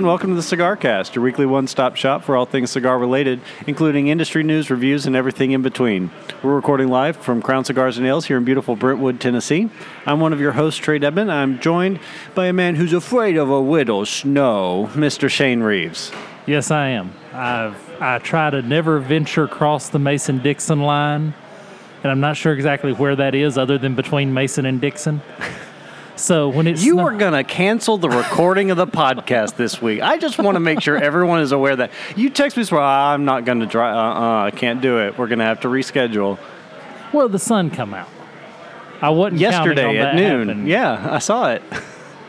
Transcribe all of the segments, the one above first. and welcome to the Cigar Cast, your weekly one-stop shop for all things cigar-related, including industry news, reviews, and everything in between. We're recording live from Crown Cigars and Ales here in beautiful Brentwood, Tennessee. I'm one of your hosts, Trey Debbin. I'm joined by a man who's afraid of a little snow, Mr. Shane Reeves. Yes, I am. I try to never venture across the Mason Dixon line, and I'm not sure exactly where that is other than between Mason and Dixon. So when it's you were going to cancel the recording of the podcast this week. I just want to make sure everyone is aware that you text me, I'm not going to drive. I can't do it. We're going to have to reschedule. Well, the sun come out. I wasn't yesterday at noon. Happened. Yeah, I saw it.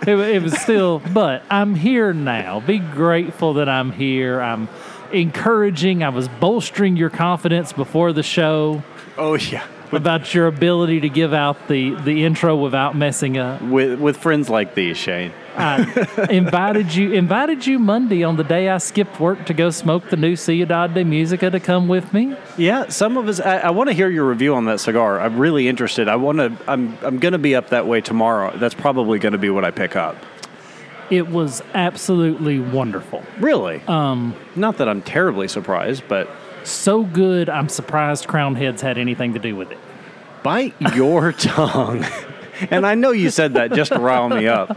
It was still, but I'm here now. Be grateful that I'm here. I'm encouraging. I was bolstering your confidence before the show. Oh yeah. About your ability to give out the intro without messing up. With friends like these, Shane. I invited you Monday on the day I skipped work to go smoke the new Ciudad de Musica to come with me. Yeah, some of us. I want to hear your review on that cigar. I'm really interested. I'm going to be up that way tomorrow. That's probably going to be what I pick up. It was absolutely wonderful. Really? Not that I'm terribly surprised, but so good. I'm surprised Crowned Heads had anything to do with it. Bite your tongue. And I know you said that just to rile me up.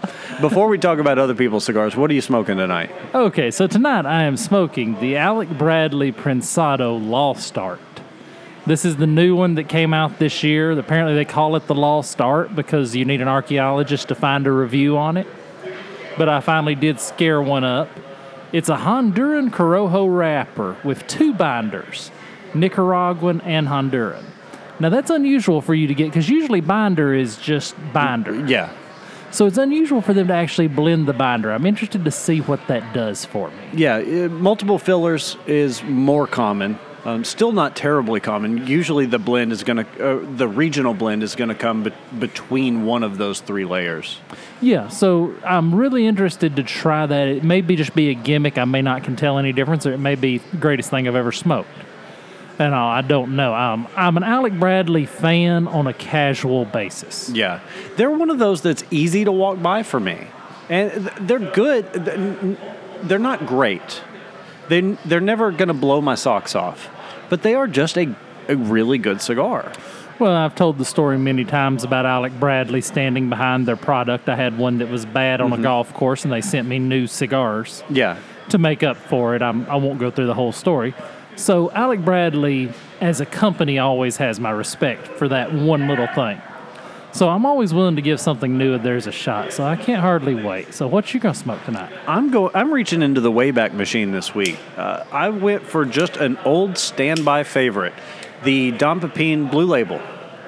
Before we talk about other people's cigars, what are you smoking tonight? Okay, so tonight I am smoking the Alec Bradley Prensado Lost Art. This is the new one that came out this year. Apparently they call it the Lost Art because you need an archaeologist to find a review on it. But I finally did scare one up. It's a Honduran Corojo wrapper with two binders, Nicaraguan and Honduran. Now, that's unusual for you to get, because usually binder is just binder. Yeah. So it's unusual for them to actually blend the binder. I'm interested to see what that does for me. Yeah, multiple fillers is more common. Still not terribly common. Usually the blend is going to, the regional blend is going to come between one of those three layers. Yeah, so I'm really interested to try that. It may be just be a gimmick. I may not can tell any difference, or it may be the greatest thing I've ever smoked. And I don't know. I'm an Alec Bradley fan on a casual basis. Yeah. They're one of those that's easy to walk by for me. And they're good. They're not great. They're never going to blow my socks off. But they are just a really good cigar. Well, I've told the story many times about Alec Bradley standing behind their product. I had one that was bad on a golf course, and they sent me new cigars to make up for it. I won't go through the whole story. So Alec Bradley, as a company, always has my respect for that one little thing. So I'm always willing to give something new if there's a shot. So I can't hardly wait. So what you gonna smoke tonight? I'm reaching into the Wayback Machine this week. I went for just an old standby favorite, the Don Pepin Blue Label,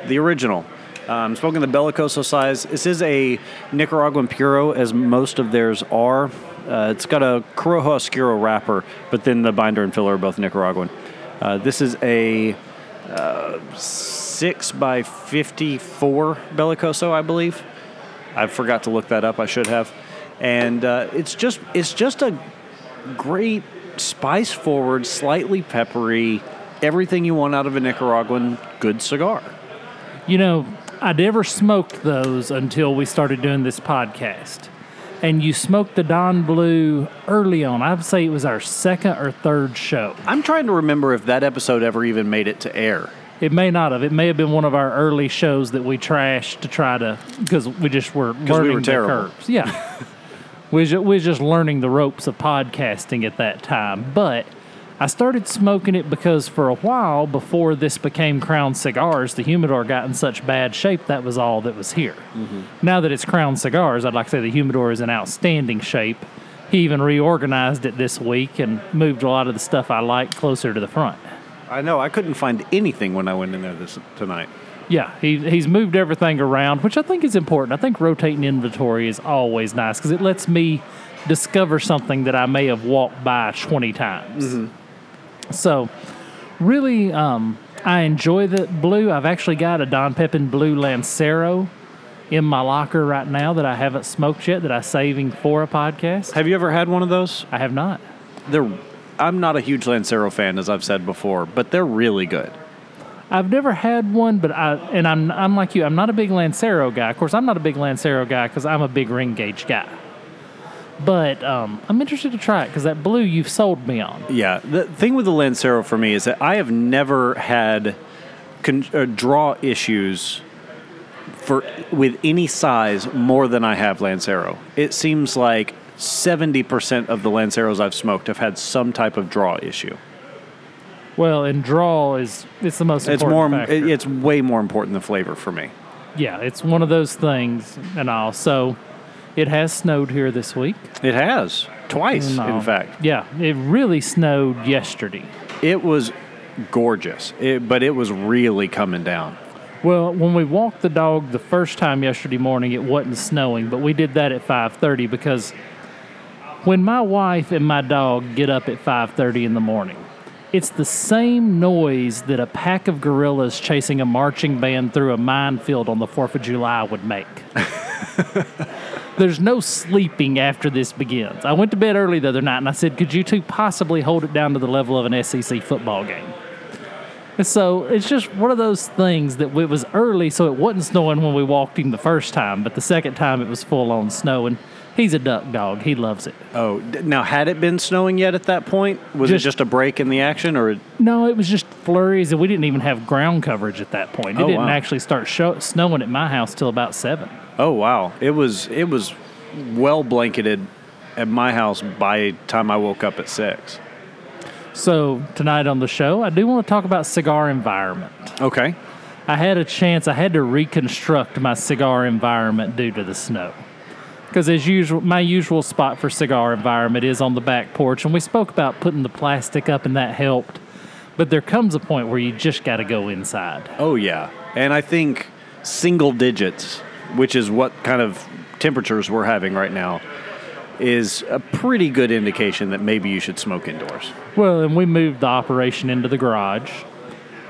the original. I'm smoking the Belicoso size. This is a Nicaraguan Puro, as most of theirs are. It's got a Corojo Oscuro wrapper, but then the binder and filler are both Nicaraguan. This is a 6x54 Belicoso, I believe. I forgot to look that up. I should have. And it's just a great spice-forward, slightly peppery, everything you want out of a Nicaraguan good cigar. You know, I'd never smoked those until we started doing this podcast. And you smoked the Don Blue early on. I would say it was our second or third show. I'm trying to remember if that episode ever even made it to air. It may not have. It may have been one of our early shows that we trashed to try to, because we just were learning the curves. Yeah. We're just learning the ropes of podcasting at that time. But I started smoking it because for a while before this became Crown Cigars, the humidor got in such bad shape, that was all that was here. Mm-hmm. Now that it's Crown Cigars, I'd like to say the humidor is in outstanding shape. He even reorganized it this week and moved a lot of the stuff I like closer to the front. I know. I couldn't find anything when I went in there tonight. Yeah, he's moved everything around, which I think is important. I think rotating inventory is always nice because it lets me discover something that I may have walked by 20 times. Mm-hmm. So, really, I enjoy the blue. I've actually got a Don Pepin Blue Lancero in my locker right now that I haven't smoked yet that I'm saving for a podcast. Have you ever had one of those? I have not. I'm not a huge Lancero fan, as I've said before, but they're really good. I've never had one, but I'm like you. I'm not a big Lancero guy. Of course, I'm not a big Lancero guy because I'm a big ring gauge guy. But I'm interested to try it because that blue you've sold me on. Yeah. The thing with the Lancero for me is that I have never had draw issues with any size more than I have Lancero. It seems like 70% of the Lanceros I've smoked have had some type of draw issue. Well, and draw it's the most important factor. It's way more important than flavor for me. Yeah, it's one of those things and all. So it has snowed here this week. It has. Twice, in fact. Yeah, it really snowed yesterday. It was gorgeous, but it was really coming down. Well, when we walked the dog the first time yesterday morning, it wasn't snowing, but we did that at 5:30 because when my wife and my dog get up at 5:30 in the morning, it's the same noise that a pack of gorillas chasing a marching band through a minefield on the 4th of July would make. There's no sleeping after this begins. I went to bed early the other night, and I said, could you two possibly hold it down to the level of an SEC football game? And so it's just one of those things that it was early, so it wasn't snowing when we walked him the first time, but the second time it was full-on snow, and he's a duck dog. He loves it. Oh, now had it been snowing yet at that point? Was it just a break in the action? Or no, it was just flurries, and we didn't even have ground coverage at that point. It didn't actually start snowing at my house till about 7. Oh, wow. It was well blanketed at my house by the time I woke up at 6. So tonight on the show, I do want to talk about cigar environment. Okay. I had to reconstruct my cigar environment due to the snow. Because as usual, my usual spot for cigar environment is on the back porch, and we spoke about putting the plastic up, and that helped. But there comes a point where you just got to go inside. Oh, yeah. And I think single digits, which is what kind of temperatures we're having right now, is a pretty good indication that maybe you should smoke indoors. Well, and we moved the operation into the garage,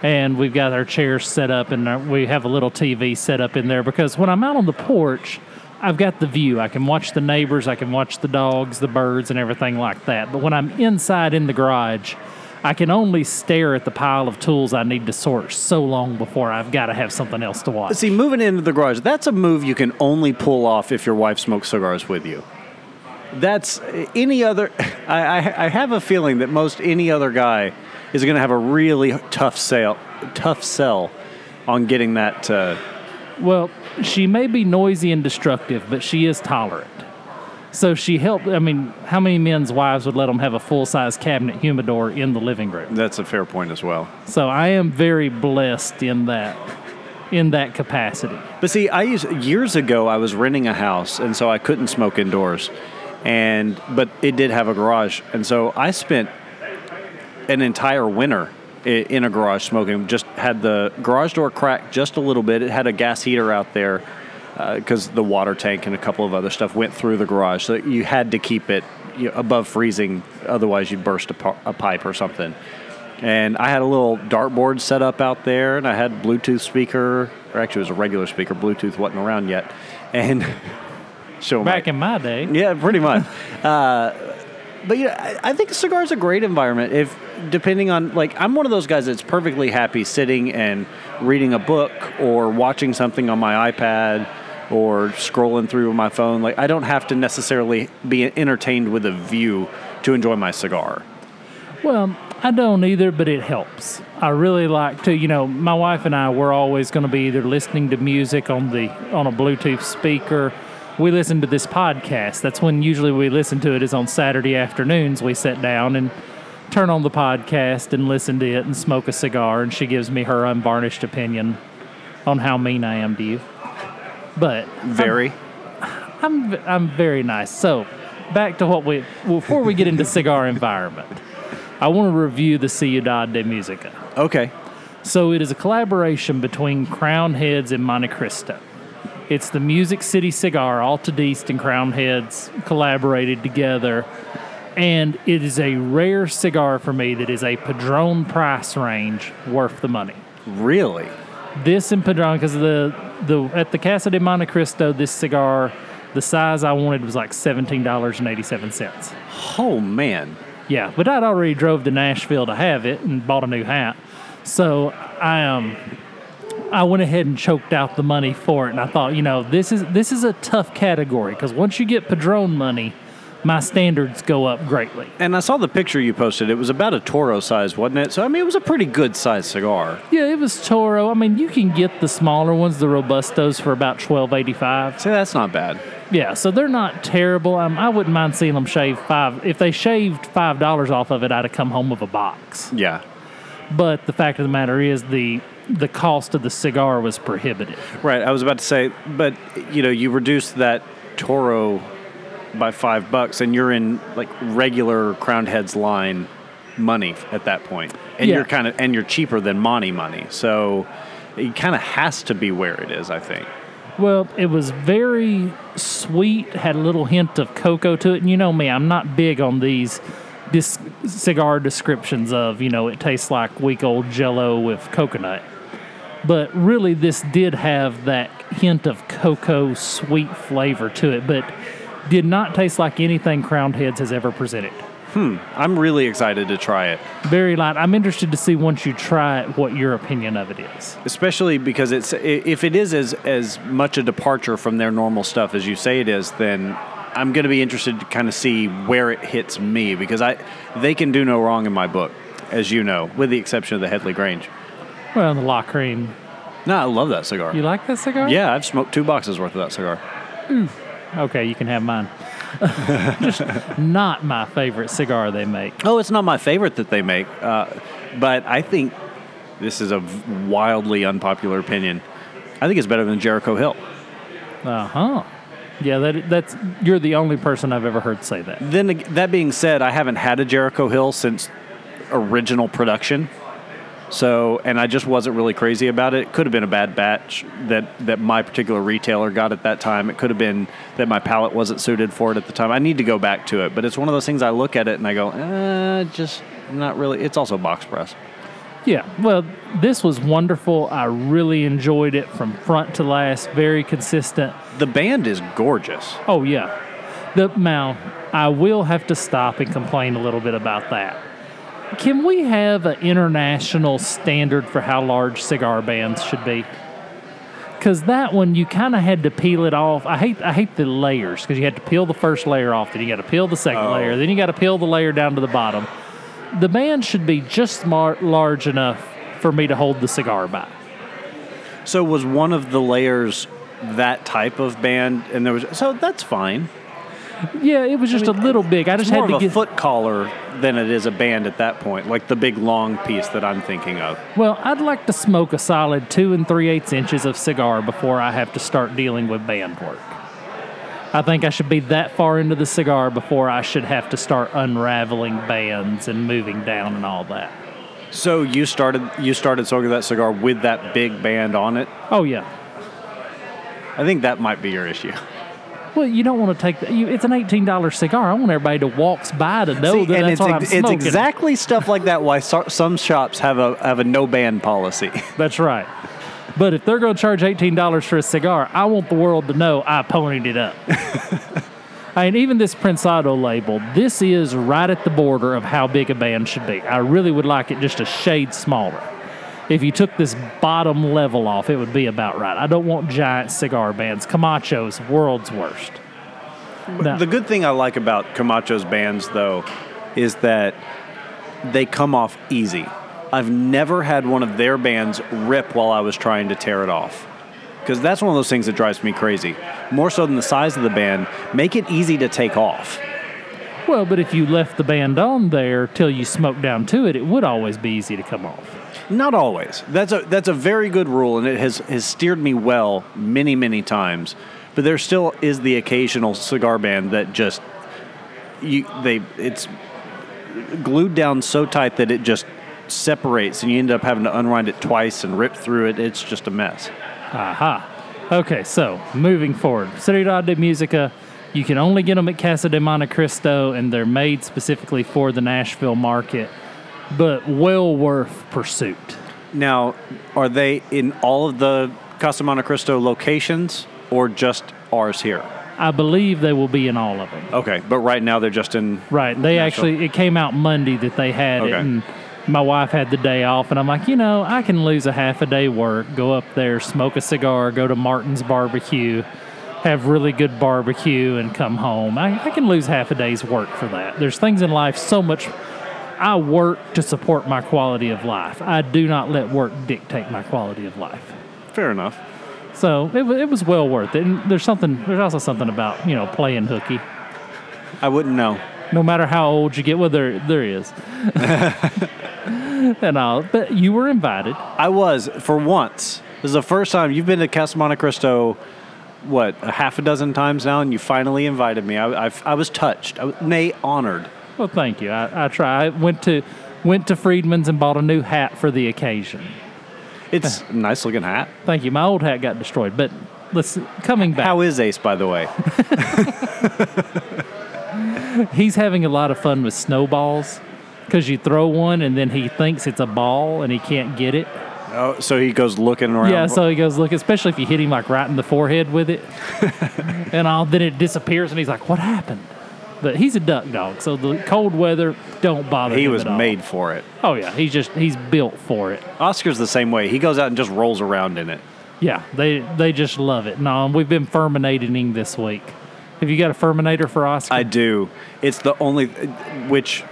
and we've got our chairs set up, and we have a little TV set up in there, because when I'm out on the porch, I've got the view. I can watch the neighbors, I can watch the dogs, the birds, and everything like that. But when I'm inside in the garage, I can only stare at the pile of tools I need to sort so long before I've got to have something else to watch. See, moving into the garage, that's a move you can only pull off if your wife smokes cigars with you. That's any other... I have a feeling that most any other guy is going to have a really tough sell on getting that... Well, she may be noisy and destructive, but she is tolerant. So she helped. I mean, how many men's wives would let them have a full-size cabinet humidor in the living room? That's a fair point as well. So I am very blessed in that capacity. But see, years ago I was renting a house, and so I couldn't smoke indoors, but it did have a garage, and so I spent an entire winter in a garage smoking. Just had the garage door cracked just a little bit. It had a gas heater out there. Because the water tank and a couple of other stuff went through the garage. So you had to keep it above freezing, otherwise you'd burst a pipe or something. And I had a little dartboard set up out there, and I had a Bluetooth speaker, or actually it was a regular speaker. Bluetooth wasn't around yet. And so back in my day. Yeah, pretty much. But I think a cigar is a great environment. Depending on, I'm one of those guys that's perfectly happy sitting and reading a book or watching something on my iPad or scrolling through my phone. I don't have to necessarily be entertained with a view to enjoy my cigar. Well, I don't either, but it helps. I really like to, my wife and I, we're always going to be either listening to music on a Bluetooth speaker. We listen to this podcast. That's when usually we listen to it, is on Saturday afternoons. We sit down and turn on the podcast and listen to it and smoke a cigar, and she gives me her unvarnished opinion on how mean I am to you. But very. I'm very nice. So back to before we get into cigar environment, I want to review the Ciudad de Musica. Okay. So it is a collaboration between Crowned Heads and Montecristo. It's the Music City Cigar. Altadiste and Crowned Heads collaborated together. And it is a rare cigar for me that is a Padron price range worth the money. Really? This and Padron, because at the Casa de Montecristo, this cigar, the size I wanted was like $17.87. Oh, man. Yeah, but I'd already drove to Nashville to have it and bought a new hat. So I went ahead and choked out the money for it, and I thought, this is a tough category, because once you get Padron money, my standards go up greatly. And I saw the picture you posted. It was about a Toro size, wasn't it? So, I mean, it was a pretty good-sized cigar. Yeah, it was Toro. I mean, you can get the smaller ones, the Robustos, for about $12.85. See, that's not bad. Yeah, so they're not terrible. I wouldn't mind seeing them shave $5. If they shaved $5 off of it, I'd have come home with a box. Yeah. But the fact of the matter is the cost of the cigar was prohibitive. Right, I was about to say, but, you know, you reduced that Toro by $5 and you're in like regular Crowned Heads line money at that point. And yeah. you're cheaper than Monty money. So it kind of has to be where it is, I think. Well, it was very sweet, had a little hint of cocoa to it. And you know me, I'm not big on these cigar descriptions of, you know, it tastes like weak old Jell-O with coconut. But really, this did have that hint of cocoa sweet flavor to it, but did not taste like anything Crowned Heads has ever presented. I'm really excited to try it. Very light. I'm interested to see once you try it what your opinion of it is. Especially because if it is as much a departure from their normal stuff as you say it is, then I'm going to be interested to kind of see where it hits me, because they can do no wrong in my book, as you know, with the exception of the Hedley Grange. Well, the Lockreme. No, I love that cigar. You like that cigar? Yeah, I've smoked 2 boxes worth of that cigar. Ooh. Okay, you can have mine. Just not my favorite cigar they make. Oh, it's not my favorite that they make, but I think this is a wildly unpopular opinion. I think it's better than Jericho Hill. Uh-huh. Yeah, that's you're the only person I've ever heard say that. Then that being said, I haven't had a Jericho Hill since original production. So, and I just wasn't really crazy about it. It could have been a bad batch that my particular retailer got at that time. It could have been that my palate wasn't suited for it at the time. I need to go back to it. But it's one of those things I look at it and I go, just not really. It's also box press. Yeah, well, this was wonderful. I really enjoyed it from front to last. Very consistent. The band is gorgeous. Oh, yeah. Now, I will have to stop and complain a little bit about that. Can we have an international standard for how large cigar bands should be? Because that one, you kind of had to peel it off. I hate the layers, because you had to peel the first layer off, then you got to peel the second layer, then you got to peel the layer down to the bottom. The band should be just large enough for me to hold the cigar by. So was one of the layers that type of band? And so that's fine. Yeah, it was just a little big. I just had to get more of a foot collar than it is a band at that point, like the big long piece that I'm thinking of. Well, I'd like to smoke a solid 2 3/8 inches of cigar before I have to start dealing with band work. I think I should be that far into the cigar before I should have to start unraveling bands and moving down and all that. So you started smoking that cigar with that big band on it? Oh yeah. I think that might be your issue. Well, you don't want to take that. It's an $18 cigar. I want everybody to walk by to know that's what I'm smoking. It's exactly stuff like that why some shops have a no-band policy. That's right. But if they're going to charge $18 for a cigar, I want the world to know I ponied it up. I mean, even this Prensado label, this is right at the border of how big a band should be. I really would like it just a shade smaller. If you took this bottom level off, it would be about right. I don't want giant cigar bands. Camacho's, world's worst. No. The good thing I like about Camacho's bands, though, is that they come off easy. I've never had one of their bands rip while I was trying to tear it off. Because that's one of those things that drives me crazy. More so than the size of the band, make it easy to take off. Well, but if you left the band on there till you smoked down to it, it would always be easy to come off. Not always. That's a very good rule, and it has steered me well many, many times. But there still is the occasional cigar band that just it's glued down so tight that it just separates, and you end up having to unwind it twice and rip through it. It's just a mess. Aha. Okay, so moving forward, Ciudad de Musica. You can only get them at Casa de Montecristo, and they're made specifically for the Nashville market, but well worth pursuit. Now, are they in all of the Casa de Montecristo locations or just ours here? I believe they will be in all of them. Okay, but right now they're just in... Right, they Nashville. Actually, it came out Monday that they had it, and my wife had the day off, and I'm like, you know, I can lose a half a day work, go up there, smoke a cigar, go to Martin's Barbecue... have really good barbecue and come home. I can lose half a day's work for that. There's things in life so much. I work to support my quality of life. I do not let work dictate my quality of life. Fair enough. So it was well worth it. And there's also something about, playing hooky. I wouldn't know. No matter how old you get, well, there is. And all. But you were invited. I was, for once. This is the first time. You've been to Casa de Montecristo, a half a dozen times now, and you finally invited me. I was touched. Nay, honored. Well, thank you. I tried. I went to Friedman's and bought a new hat for the occasion. It's a nice-looking hat. Thank you. My old hat got destroyed, but listen, coming back. How is Ace, by the way? He's having a lot of fun with snowballs because you throw one, and then he thinks it's a ball, and he can't get it. Oh, so he goes looking around. Yeah, so he goes looking, especially if you hit him, right in the forehead with it. And all, then it disappears, and he's like, what happened? But he's a duck dog, so the cold weather don't bother him at all. He was made for it. Oh, yeah. He's built for it. Oscar's the same way. He goes out and just rolls around in it. Yeah, they just love it. No, we've been Furminating this week. Have you got a Furminator for Oscar? I do. It's the only, which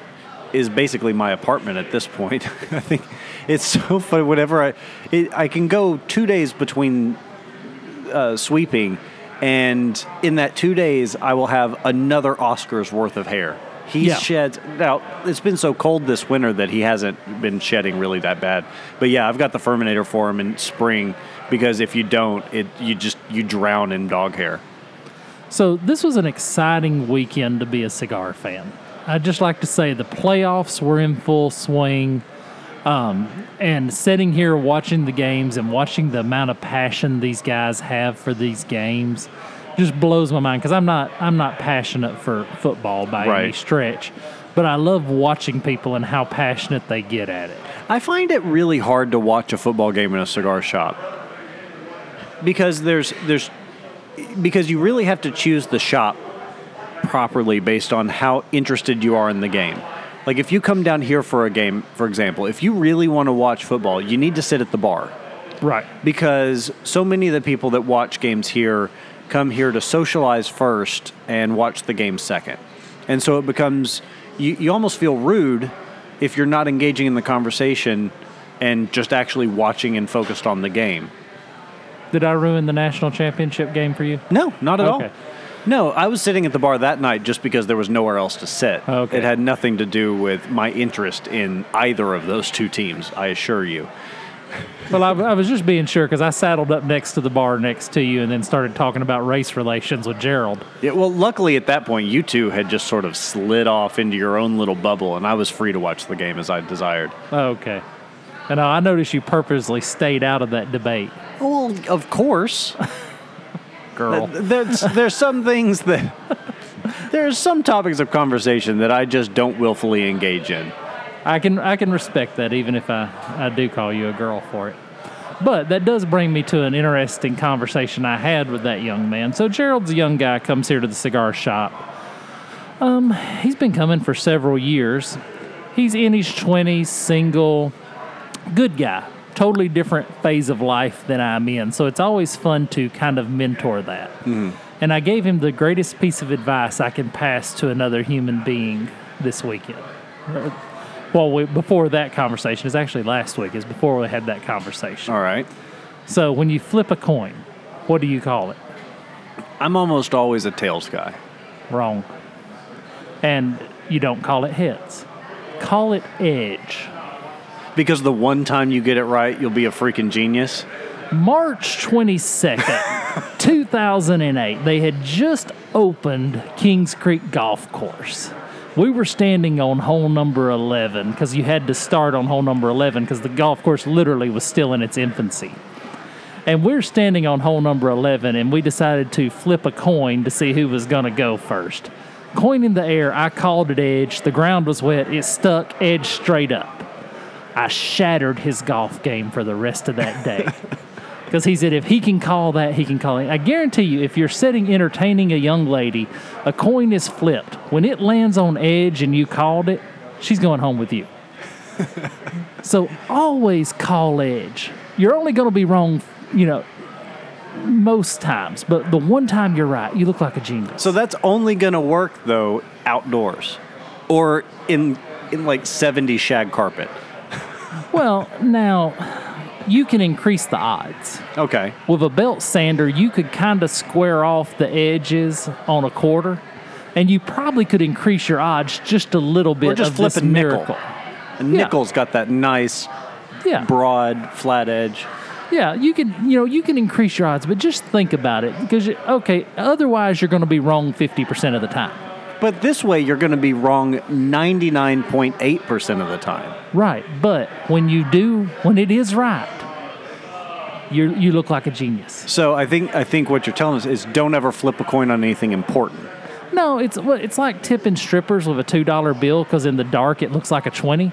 is basically my apartment at this point. I think it's so funny. Whenever I can go 2 days between sweeping, and in that 2 days, I will have another Oscar's worth of hair. He sheds. Now, it's been so cold this winter that he hasn't been shedding really that bad. But yeah, I've got the Furminator for him in spring because if you don't, you drown in dog hair. So this was an exciting weekend to be a cigar fan. I'd just like to say the playoffs were in full swing. And sitting here watching the games and watching the amount of passion these guys have for these games just blows my mind because I'm not passionate for football by any stretch, but I love watching people and how passionate they get at it. I find it really hard to watch a football game in a cigar shop because because you really have to choose the shop properly based on how interested you are in the game. Like, if you come down here for a game, for example, if you really want to watch football, you need to sit at the bar. Right. Because so many of the people that watch games here come here to socialize first and watch the game second. And so it becomes, you almost feel rude if you're not engaging in the conversation and just actually watching and focused on the game. Did I ruin the national championship game for you? No, not at all. No, I was sitting at the bar that night just because there was nowhere else to sit. Okay. It had nothing to do with my interest in either of those two teams, I assure you. Well, I was just being sure because I saddled up next to the bar next to you and then started talking about race relations with Gerald. Yeah, well, luckily at that point, you two had just sort of slid off into your own little bubble, and I was free to watch the game as I desired. Okay. And I noticed you purposely stayed out of that debate. Well, of course. Girl. There's some things that... There's some topics of conversation that I just don't willfully engage in. I can respect that, even if I do call you a girl for it. But that does bring me to an interesting conversation I had with that young man. So Gerald's a young guy, comes here to the cigar shop. He's been coming for several years. He's in his 20s, single, good guy. Totally different phase of life than I'm in. So it's always fun to kind of mentor that. Mm-hmm. And I gave him the greatest piece of advice I can pass to another human being this weekend. Well, before that conversation, it's actually last week, is before we had that conversation. All right. So when you flip a coin, what do you call it? I'm almost always a tails guy. Wrong. And you don't call it heads. Call it edge. Because the one time you get it right, you'll be a freaking genius? March 22nd, 2008, they had just opened Kings Creek Golf Course. We were standing on hole number 11 because you had to start on hole number 11 because the golf course literally was still in its infancy. And we're standing on hole number 11, and we decided to flip a coin to see who was going to go first. Coin in the air, I called it edge. The ground was wet. It stuck edge straight up. I shattered his golf game for the rest of that day. Because he said if he can call that, he can call it. I guarantee you, if you're sitting entertaining a young lady, a coin is flipped. When it lands on edge and you called it, she's going home with you. So always call edge. You're only going to be wrong, most times, but the one time you're right, you look like a genius. So that's only going to work, though, outdoors or in like 70 shag carpet. Well, now, you can increase the odds. Okay. With a belt sander, you could kind of square off the edges on a quarter, and you probably could increase your odds just a little bit of this miracle. Or just flip a nickel. A nickel's got that nice, broad, flat edge. Yeah, you can increase your odds, but just think about it because otherwise you're going to be wrong 50% of the time. But this way you're going to be wrong 99.8% of the time. Right, but when it is right, you look like a genius. So I think what you're telling us is don't ever flip a coin on anything important. No, it's like tipping strippers with a $2 bill because in the dark it looks like a 20.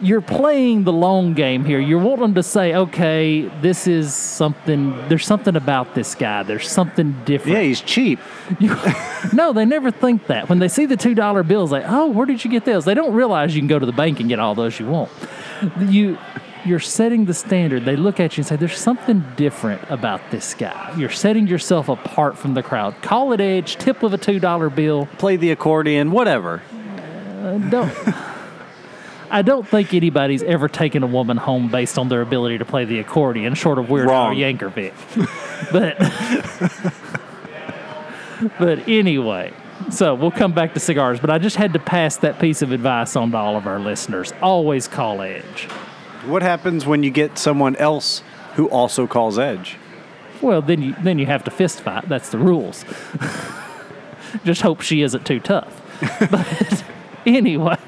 You're playing the long game here. You want them to say, okay, this is something, there's something about this guy. There's something different. Yeah, he's cheap. No, they never think that. When they see the $2 bills, they, where did you get those? They don't realize you can go to the bank and get all those you want. You're setting the standard. They look at you and say, there's something different about this guy. You're setting yourself apart from the crowd. Call it edge, tip with a $2 bill. Play the accordion, whatever. I don't think anybody's ever taken a woman home based on their ability to play the accordion, short of Weird Al Yankovic. But anyway, so we'll come back to cigars, but I just had to pass that piece of advice on to all of our listeners. Always call edge. What happens when you get someone else who also calls edge? Well, then you have to fist fight. That's the rules. Just hope she isn't too tough. But anyway...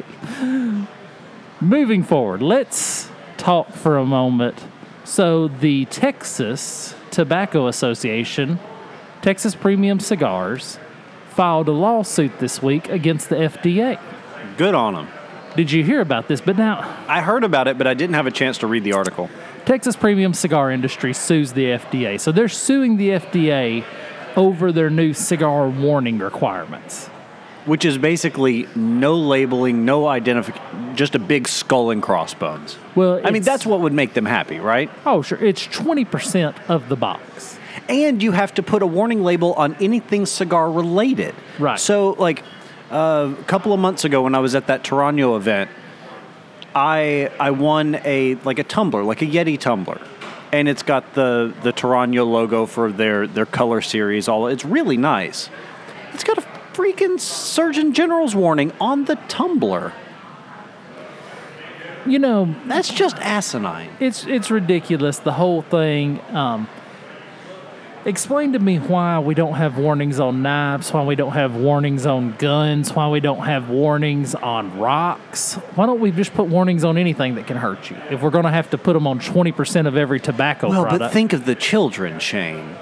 Moving forward, let's talk for a moment. So the Texas Tobacco Association, Texas Premium Cigars, filed a lawsuit this week against the FDA. Good on them. Did you hear about this? But now I heard about it, but I didn't have a chance to read the article. Texas Premium Cigar Industry sues the FDA. So they're suing the FDA over their new cigar warning requirements. Which is basically no labeling, no identification, just a big skull and crossbones. Well, I mean, that's what would make them happy, right? Oh, sure. It's 20% of the box. And you have to put a warning label on anything cigar-related. Right. So, a couple of months ago when I was at that Toraño event, I won a tumbler, like a Yeti tumbler. And it's got the Toraño logo for their color series. It's really nice. It's got a freaking Surgeon General's warning on the tumbler. You know, that's just asinine. It's ridiculous, the whole thing. Explain to me why we don't have warnings on knives, why we don't have warnings on guns, why we don't have warnings on rocks. Why don't we just put warnings on anything that can hurt you if we're going to have to put them on 20% of every tobacco product? Well, but think of the children, Shane.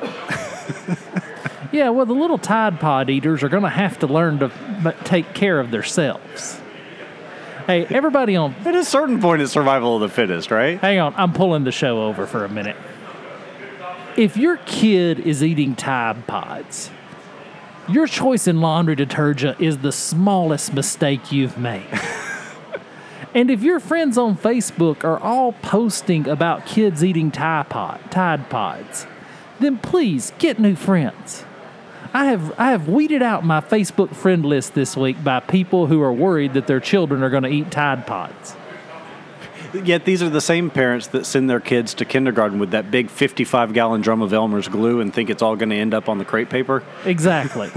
Yeah, well, the little Tide Pod eaters are going to have to learn to take care of themselves. Hey, everybody on... At a certain point, it's survival of the fittest, right? Hang on, I'm pulling the show over for a minute. If your kid is eating Tide Pods, your choice in laundry detergent is the smallest mistake you've made. And if your friends on Facebook are all posting about kids eating Tide Pods, then please get new friends. I have weeded out my Facebook friend list this week by people who are worried that their children are going to eat Tide Pods. Yet these are the same parents that send their kids to kindergarten with that big 55-gallon drum of Elmer's glue and think it's all going to end up on the crepe paper. Exactly.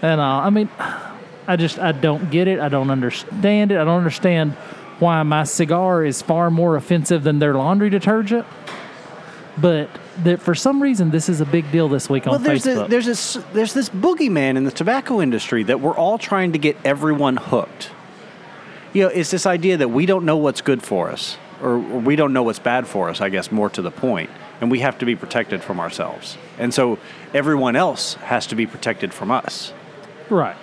And I don't get it. I don't understand it. I don't understand why my cigar is far more offensive than their laundry detergent. But that for some reason, this is a big deal this week on Facebook. There's this boogeyman in the tobacco industry that we're all trying to get everyone hooked. You know, it's this idea that we don't know what's good for us, or we don't know what's bad for us, I guess, more to the point, and we have to be protected from ourselves. And so everyone else has to be protected from us. Right.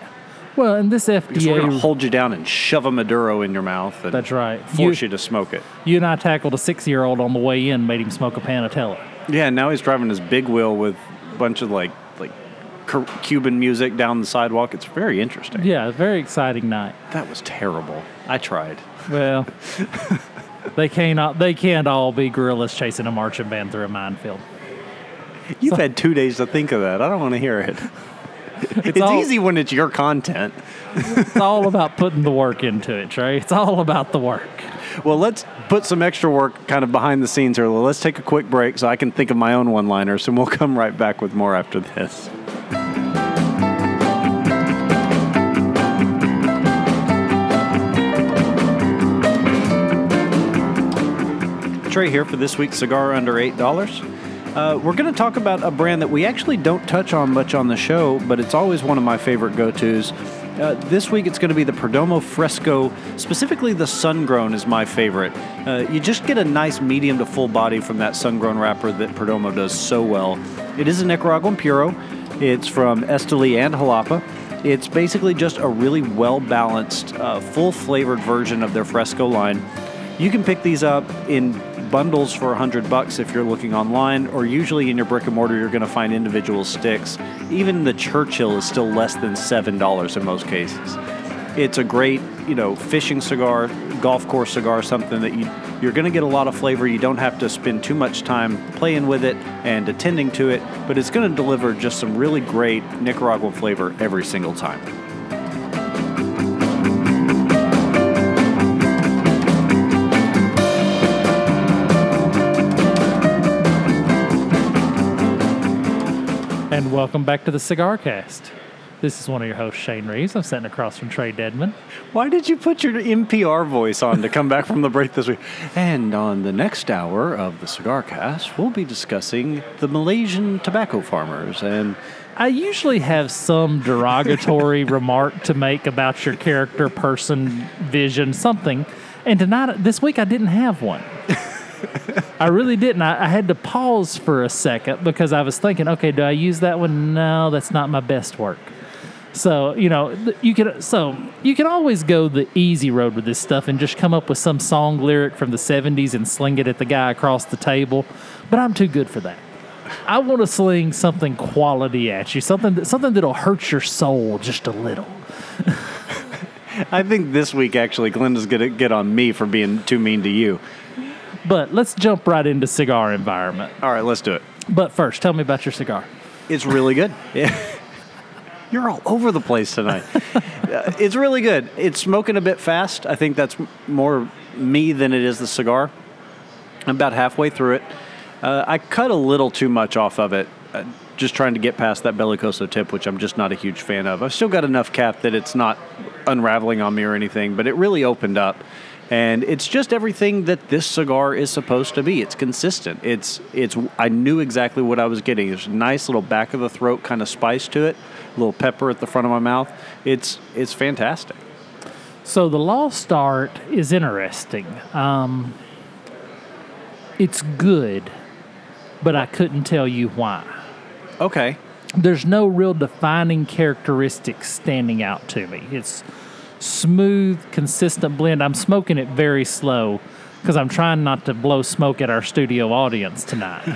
Well, and this FDA... Because we're going to hold you down and shove a Maduro in your mouth and that's right. force you to smoke it. You and I tackled a 6-year-old on the way in, made him smoke a Panatella. Yeah, and now he's driving his big wheel with a bunch of, Cuban music down the sidewalk. It's very interesting. Yeah, a very exciting night. That was terrible. I tried. Well, they can't all be gorillas chasing a marching band through a minefield. You've had 2 days to think of that. I don't want to hear it. It's all easy when it's your content. It's all about putting the work into it, Trey. It's all about the work. Well, let's put some extra work kind of behind the scenes here. Let's take a quick break so I can think of my own one-liners, and we'll come right back with more after this. Trey here for this week's Cigar Under $8. We're going to talk about a brand that we actually don't touch on much on the show, but it's always one of my favorite go-tos. This week it's going to be the Perdomo Fresco. Specifically the Sun-Grown is my favorite. You just get a nice medium to full body from that Sun-Grown wrapper that Perdomo does so well. It is a Nicaraguan Puro. It's from Esteli and Jalapa. It's basically just a really well-balanced, full-flavored version of their Fresco line. You can pick these up in bundles for $100 if you're looking online, or usually in your brick and mortar you're going to find individual sticks. Even the Churchill is still less than $7 in most cases. It's a great, fishing cigar, golf course cigar, something that you're going to get a lot of flavor. You don't have to spend too much time playing with it and attending to it, but it's going to deliver just some really great Nicaraguan flavor every single time. And welcome back to the Cigar Cast. This is one of your hosts, Shane Reeves. I'm sitting across from Trey Debbin. Why did you put your NPR voice on to come back from the break this week? And on the next hour of the Cigar Cast, we'll be discussing the Malaysian tobacco farmers. And I usually have some derogatory remark to make about your character, person, vision, something. And tonight, this week, I didn't have one. I really didn't. I had to pause for a second because I was thinking, okay, do I use that one? No, that's not my best work. So, you can always go the easy road with this stuff and just come up with some song lyric from the 70s and sling it at the guy across the table. But I'm too good for that. I want to sling something quality at you, something that'll hurt your soul just a little. I think this week, actually, Glenda's going to get on me for being too mean to you. But let's jump right into cigar environment. All right, let's do it. But first, tell me about your cigar. It's really good. You're all over the place tonight. It's really good. It's smoking a bit fast. I think that's more me than it is the cigar. I'm about halfway through it. I cut a little too much off of it, just trying to get past that Belicoso tip, which I'm just not a huge fan of. I've still got enough cap that it's not unraveling on me or anything, but it really opened up. And it's just everything that this cigar is supposed to be. It's consistent. It's. I knew exactly what I was getting. There's a nice little back of the throat kind of spice to it, a little pepper at the front of my mouth. It's fantastic. So the Lost Art is interesting. It's good, but I couldn't tell you why. Okay. There's no real defining characteristics standing out to me. It's smooth, consistent blend. I'm smoking it very slow because I'm trying not to blow smoke at our studio audience tonight.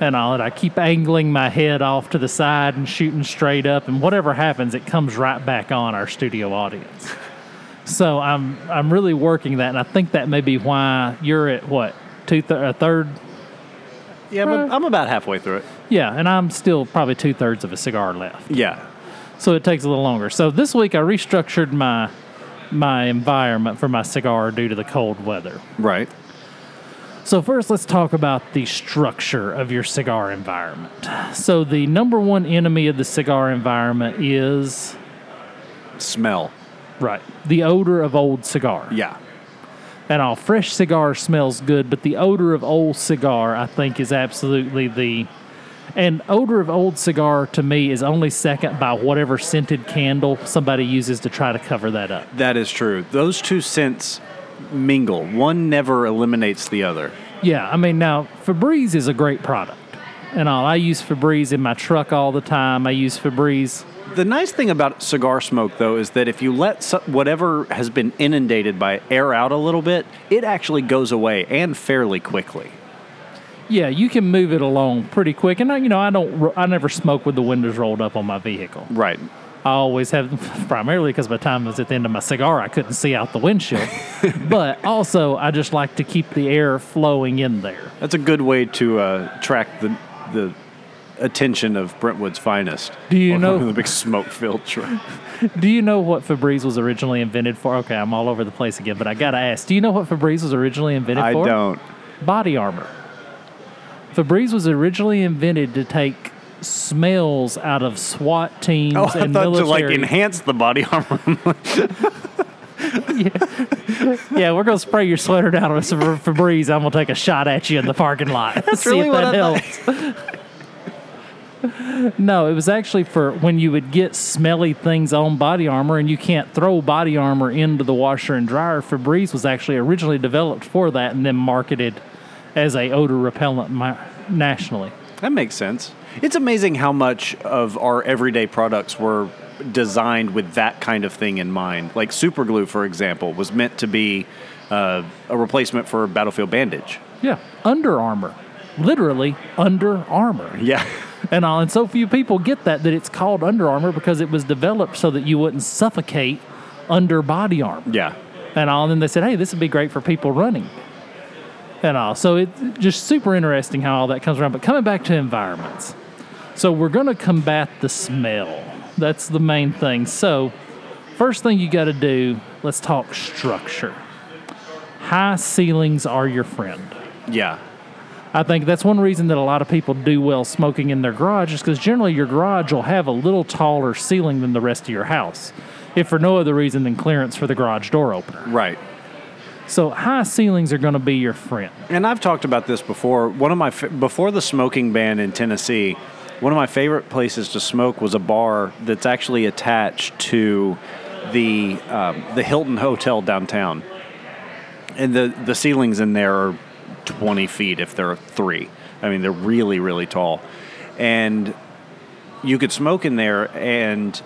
And I keep angling my head off to the side and shooting straight up, and whatever happens, it comes right back on our studio audience. So I'm really working that, and I think that may be why you're at, what, a third? Yeah, but I'm about halfway through it. Yeah, and I'm still probably two-thirds of a cigar left. Yeah. So it takes a little longer. So this week I restructured my environment for my cigar due to the cold weather. Right. So first let's talk about the structure of your cigar environment. So the number one enemy of the cigar environment is... smell. Right. The odor of old cigar. Yeah. And all fresh cigar smells good, but the odor of old cigar, I think, is absolutely the... And odor of old cigar, to me, is only second by whatever scented candle somebody uses to try to cover that up. That is true. Those two scents mingle. One never eliminates the other. Yeah. I mean, now, Febreze is a great product. And all. I use Febreze in my truck all the time. I use Febreze. The nice thing about cigar smoke, though, is that if you let whatever has been inundated by air out a little bit, it actually goes away, and fairly quickly. Yeah, you can move it along pretty quick. And, I never smoke with the windows rolled up on my vehicle. Right. I always have, primarily because by the time I was at the end of my cigar, I couldn't see out the windshield. But also, I just like to keep the air flowing in there. That's a good way to track the attention of Brentwood's finest. Do you know the big smoke-filled truck? Do you know what Febreze was originally invented for? Okay, I'm all over the place again, but I gotta ask. Do you know what Febreze was originally invented for? I don't. Body armor. Febreze was originally invented to take smells out of SWAT teams and military. Oh, I thought to like enhance the body armor. Yeah, we're going to spray your sweater down with some Febreze. I'm going to take a shot at you in the parking lot. That's see really if that helps. No, it was actually for when you would get smelly things on body armor and you can't throw body armor into the washer and dryer. Febreze was actually originally developed for that and then marketed as a odor repellent nationally. That makes sense. It's amazing how much of our everyday products were designed with that kind of thing in mind. Like super glue, for example, was meant to be a replacement for battlefield bandage. Yeah. Under Armour. Literally Under Armour. Yeah. And so few people get that it's called Under Armour because it was developed so that you wouldn't suffocate under body armor. Yeah. And then they said, hey, this would be great for people running. So it's just super interesting how all that comes around. But coming back to environments. So we're going to combat the smell. That's the main thing. So first thing you got to do, let's talk structure. High ceilings are your friend. Yeah. I think that's one reason that a lot of people do well smoking in their garage is because generally your garage will have a little taller ceiling than the rest of your house, if for no other reason than clearance for the garage door opener. Right. So high ceilings are going to be your friend. And I've talked about this before. One of my before the smoking ban in Tennessee, one of my favorite places to smoke was a bar that's actually attached to the Hilton Hotel downtown. And the ceilings in there are 20 feet if there are 3. I mean, they're really, really tall. And you could smoke in there, and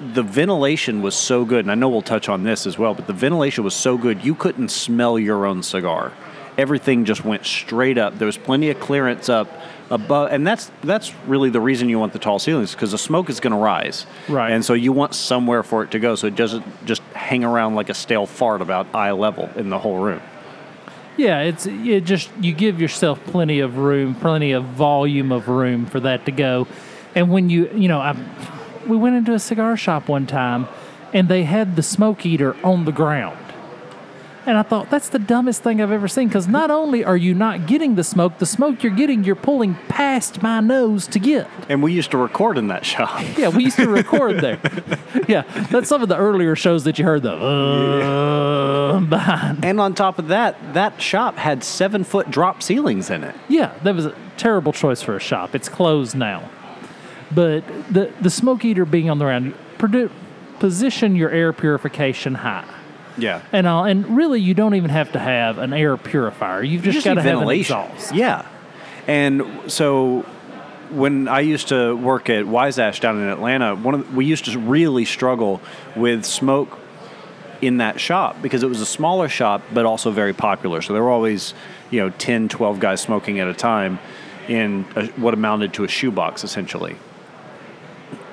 the ventilation was so good. And I know we'll touch on this as well, but the ventilation was so good, you couldn't smell your own cigar. Everything just went straight up. There was plenty of clearance up above, and that's really the reason you want the tall ceilings, because the smoke is going to rise. Right. And so you want somewhere for it to go, so it doesn't just hang around like a stale fart about eye level in the whole room. Yeah, you give yourself plenty of room, plenty of volume of room for that to go. And when we went into a cigar shop one time, and they had the smoke eater on the ground. And I thought, that's the dumbest thing I've ever seen, because not only are you not getting the smoke you're getting, you're pulling past my nose to get. And we used to record in that shop. Yeah, we used to record there. Yeah, that's some of the earlier shows that you heard, though. Behind. And on top of that, that shop had 7-foot drop ceilings in it. Yeah, that was a terrible choice for a shop. It's closed now. But the smoke eater being on the ground, position your air purification high. Yeah. And really, you don't even have to have an air purifier. You've just got to have an exhaust. Yeah. And so when I used to work at Wise Ash down in Atlanta, we used to really struggle with smoke in that shop because it was a smaller shop but also very popular. So there were always 10, 12 guys smoking at a time in what amounted to a shoebox, essentially.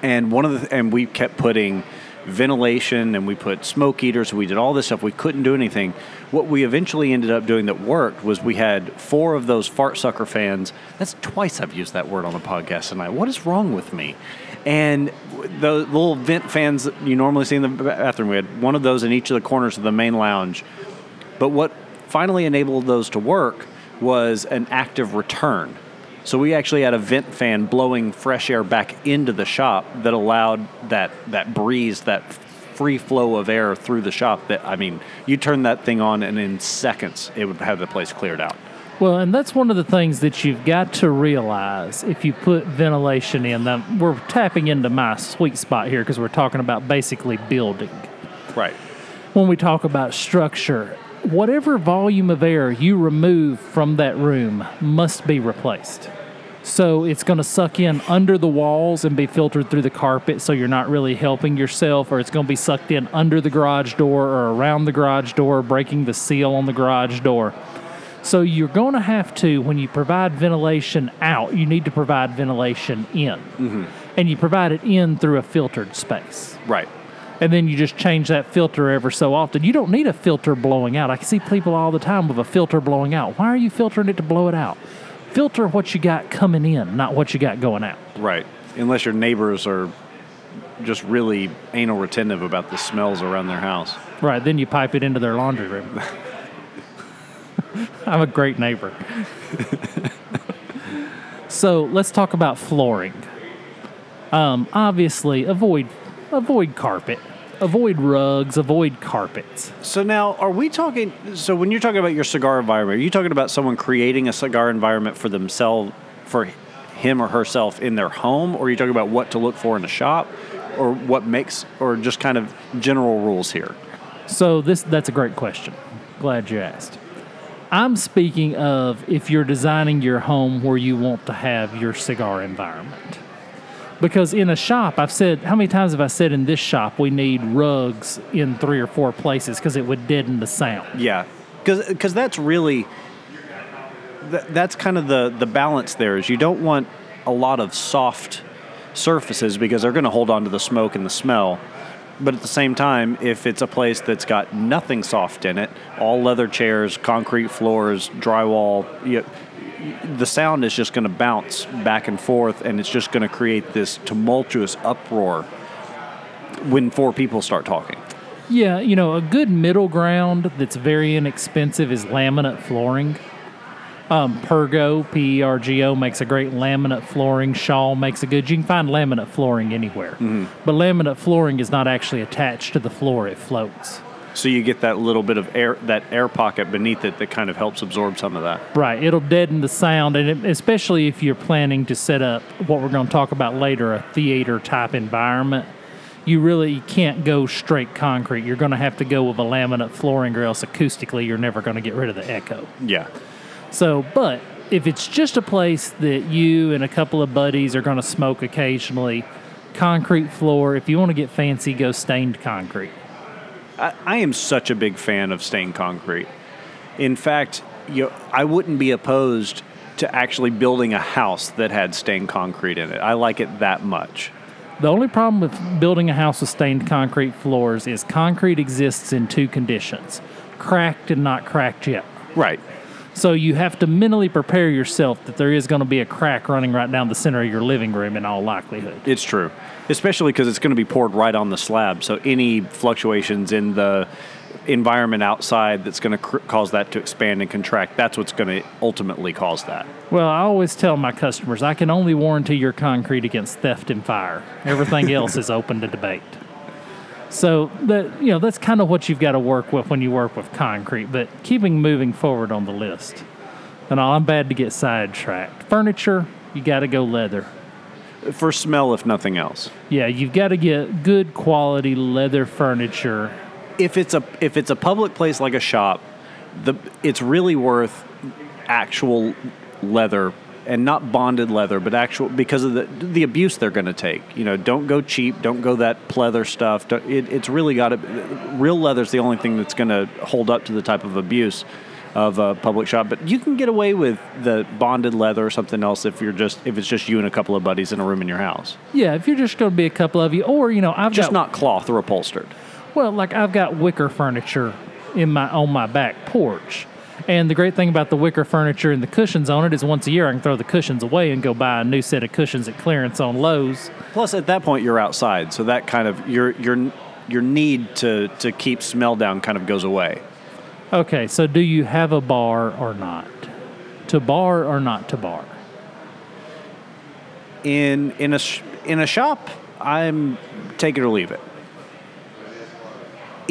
And and we kept putting ventilation, and we put smoke eaters, we did all this stuff. We couldn't do anything. What we eventually ended up doing that worked was we had 4 of those fart sucker fans. That's twice I've used that word on the podcast tonight. What is wrong with me? And the little vent fans that you normally see in the bathroom, we had one of those in each of the corners of the main lounge. But what finally enabled those to work was an active return. So we actually had a vent fan blowing fresh air back into the shop that allowed that breeze, that free flow of air through the shop that, I mean, you turn that thing on and in seconds it would have the place cleared out. Well, and that's one of the things that you've got to realize if you put ventilation in. Now, we're tapping into my sweet spot here because we're talking about basically building. Right. When we talk about structure, whatever volume of air you remove from that room must be replaced. So it's going to suck in under the walls and be filtered through the carpet, so you're not really helping yourself, or it's going to be sucked in under the garage door or around the garage door, breaking the seal on the garage door. So you're going to have to, when you provide ventilation out, you need to provide ventilation in. Mm-hmm. And you provide it in through a filtered space. Right. And then you just change that filter ever so often. You don't need a filter blowing out. I see people all the time with a filter blowing out. Why are you filtering it to blow it out? filter what you got coming in, not what you got going out. Right. Unless your neighbors are just really anal retentive about the smells around their house. Right. Then you pipe it into their laundry room. I'm a great neighbor. So let's talk about flooring. Obviously, avoid carpet. Avoid rugs, avoid carpets. So now, are we talking... So when you're talking about your cigar environment, are you talking about someone creating a cigar environment for themselves, for him or herself in their home? Or are you talking about what to look for in a shop? Or what makes... Or just kind of general rules here? So that's a great question. Glad you asked. I'm speaking of if you're designing your home where you want to have your cigar environment. Because in a shop, I've said, how many times have I said in this shop we need rugs in 3 or 4 places because it would deaden the sound? Yeah, because that's really, that's kind of the balance there is you don't want a lot of soft surfaces because they're going to hold on to the smoke and the smell. But at the same time, if it's a place that's got nothing soft in it, all leather chairs, concrete floors, drywall, the sound is just going to bounce back and forth, and it's just going to create this tumultuous uproar when 4 people start talking. Yeah, a good middle ground that's very inexpensive is laminate flooring. Pergo, P-E-R-G-O, makes a great laminate flooring. Shaw makes a good... You can find laminate flooring anywhere. Mm-hmm. But laminate flooring is not actually attached to the floor. It floats. So you get that little bit of air, that air pocket beneath it that kind of helps absorb some of that. Right. It'll deaden the sound, and especially if you're planning to set up what we're going to talk about later, a theater-type environment, you really can't go straight concrete. You're going to have to go with a laminate flooring or else acoustically you're never going to get rid of the echo. Yeah. So, but if it's just a place that you and a couple of buddies are going to smoke occasionally, concrete floor, if you want to get fancy, go stained concrete. I am such a big fan of stained concrete. In fact, I wouldn't be opposed to actually building a house that had stained concrete in it. I like it that much. The only problem with building a house with stained concrete floors is concrete exists in 2 conditions, cracked and not cracked yet. Right. So you have to mentally prepare yourself that there is going to be a crack running right down the center of your living room in all likelihood. It's true, especially because it's going to be poured right on the slab. So any fluctuations in the environment outside that's going to cause that to expand and contract, that's what's going to ultimately cause that. Well, I always tell my customers, I can only warranty your concrete against theft and fire. Everything else is open to debate. So that's kind of what you've got to work with when you work with concrete, but keeping moving forward on the list. And I'm bad to get sidetracked. Furniture, you got to go leather. For smell, if nothing else. Yeah, you've got to get good quality leather furniture. If it's a public place like a shop, it's really worth actual leather. And not bonded leather, but actual, because of the abuse they're going to take. Don't go cheap. Don't go that pleather stuff. It's really got to... Real leather's the only thing that's going to hold up to the type of abuse of a public shop. But you can get away with the bonded leather or something else if it's just you and a couple of buddies in a room in your house. Yeah, if you're just going to be a couple of you, or just not cloth or upholstered. Well, like I've got wicker furniture on my back porch. And the great thing about the wicker furniture and the cushions on it is once a year I can throw the cushions away and go buy a new set of cushions at clearance on Lowe's. Plus, at that point, you're outside, so that kind of your need to keep smell down kind of goes away. Okay, so do you have a bar or not? To bar or not to bar? In a shop, I'm take it or leave it.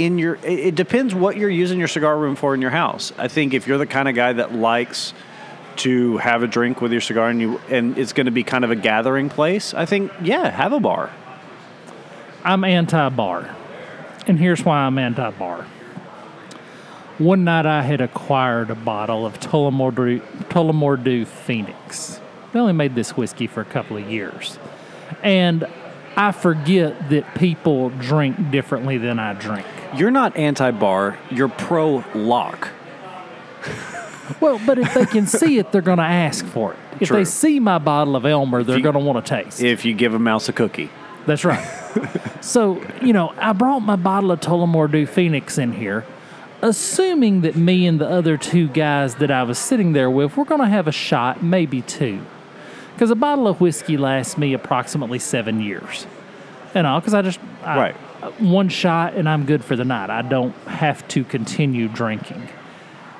It depends what you're using your cigar room for in your house. I think if you're the kind of guy that likes to have a drink with your cigar and it's going to be kind of a gathering place, I think, yeah, have a bar. I'm anti-bar, and here's why I'm anti-bar. One night I had acquired a bottle of Tullamore Dew Phoenix. They only made this whiskey for a couple of years, and I forget that people drink differently than I drink. You're not anti-bar, you're pro-lock. Well, but if they can see it, they're going to ask for it. If True. They see my bottle of Elmer, they're going to want to taste. If you give a mouse a cookie. That's right. So, I brought my bottle of Tullamore Dew Phoenix in here. assuming that me and the other two guys that I was sitting there with were going to have a shot, maybe two. Because a bottle of whiskey lasts me approximately 7 years. And all, because I one shot and I'm good for the night. I don't have to continue drinking.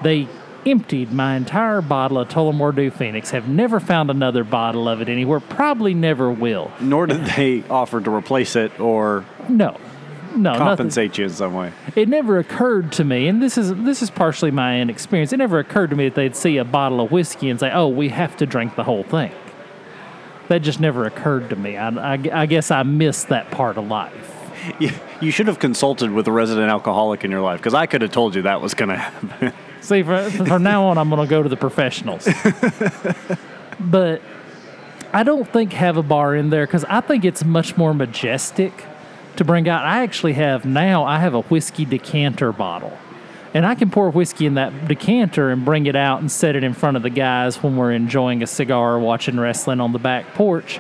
They emptied my entire bottle of Tullamore Dew Phoenix, have never found another bottle of it anywhere, probably never will. Nor did they offer to replace it or compensate you in some way. It never occurred to me, and this is partially my inexperience, it never occurred to me that they'd see a bottle of whiskey and say, oh, we have to drink the whole thing. That just never occurred to me. I guess I missed that part of life. You should have consulted with a resident alcoholic in your life, because I could have told you that was going to happen. See, from now on, I'm going to go to the professionals. But I don't think have a bar in there, because I think it's much more majestic to bring out. I have a whiskey decanter bottle, and I can pour whiskey in that decanter and bring it out and set it in front of the guys when we're enjoying a cigar or watching wrestling on the back porch.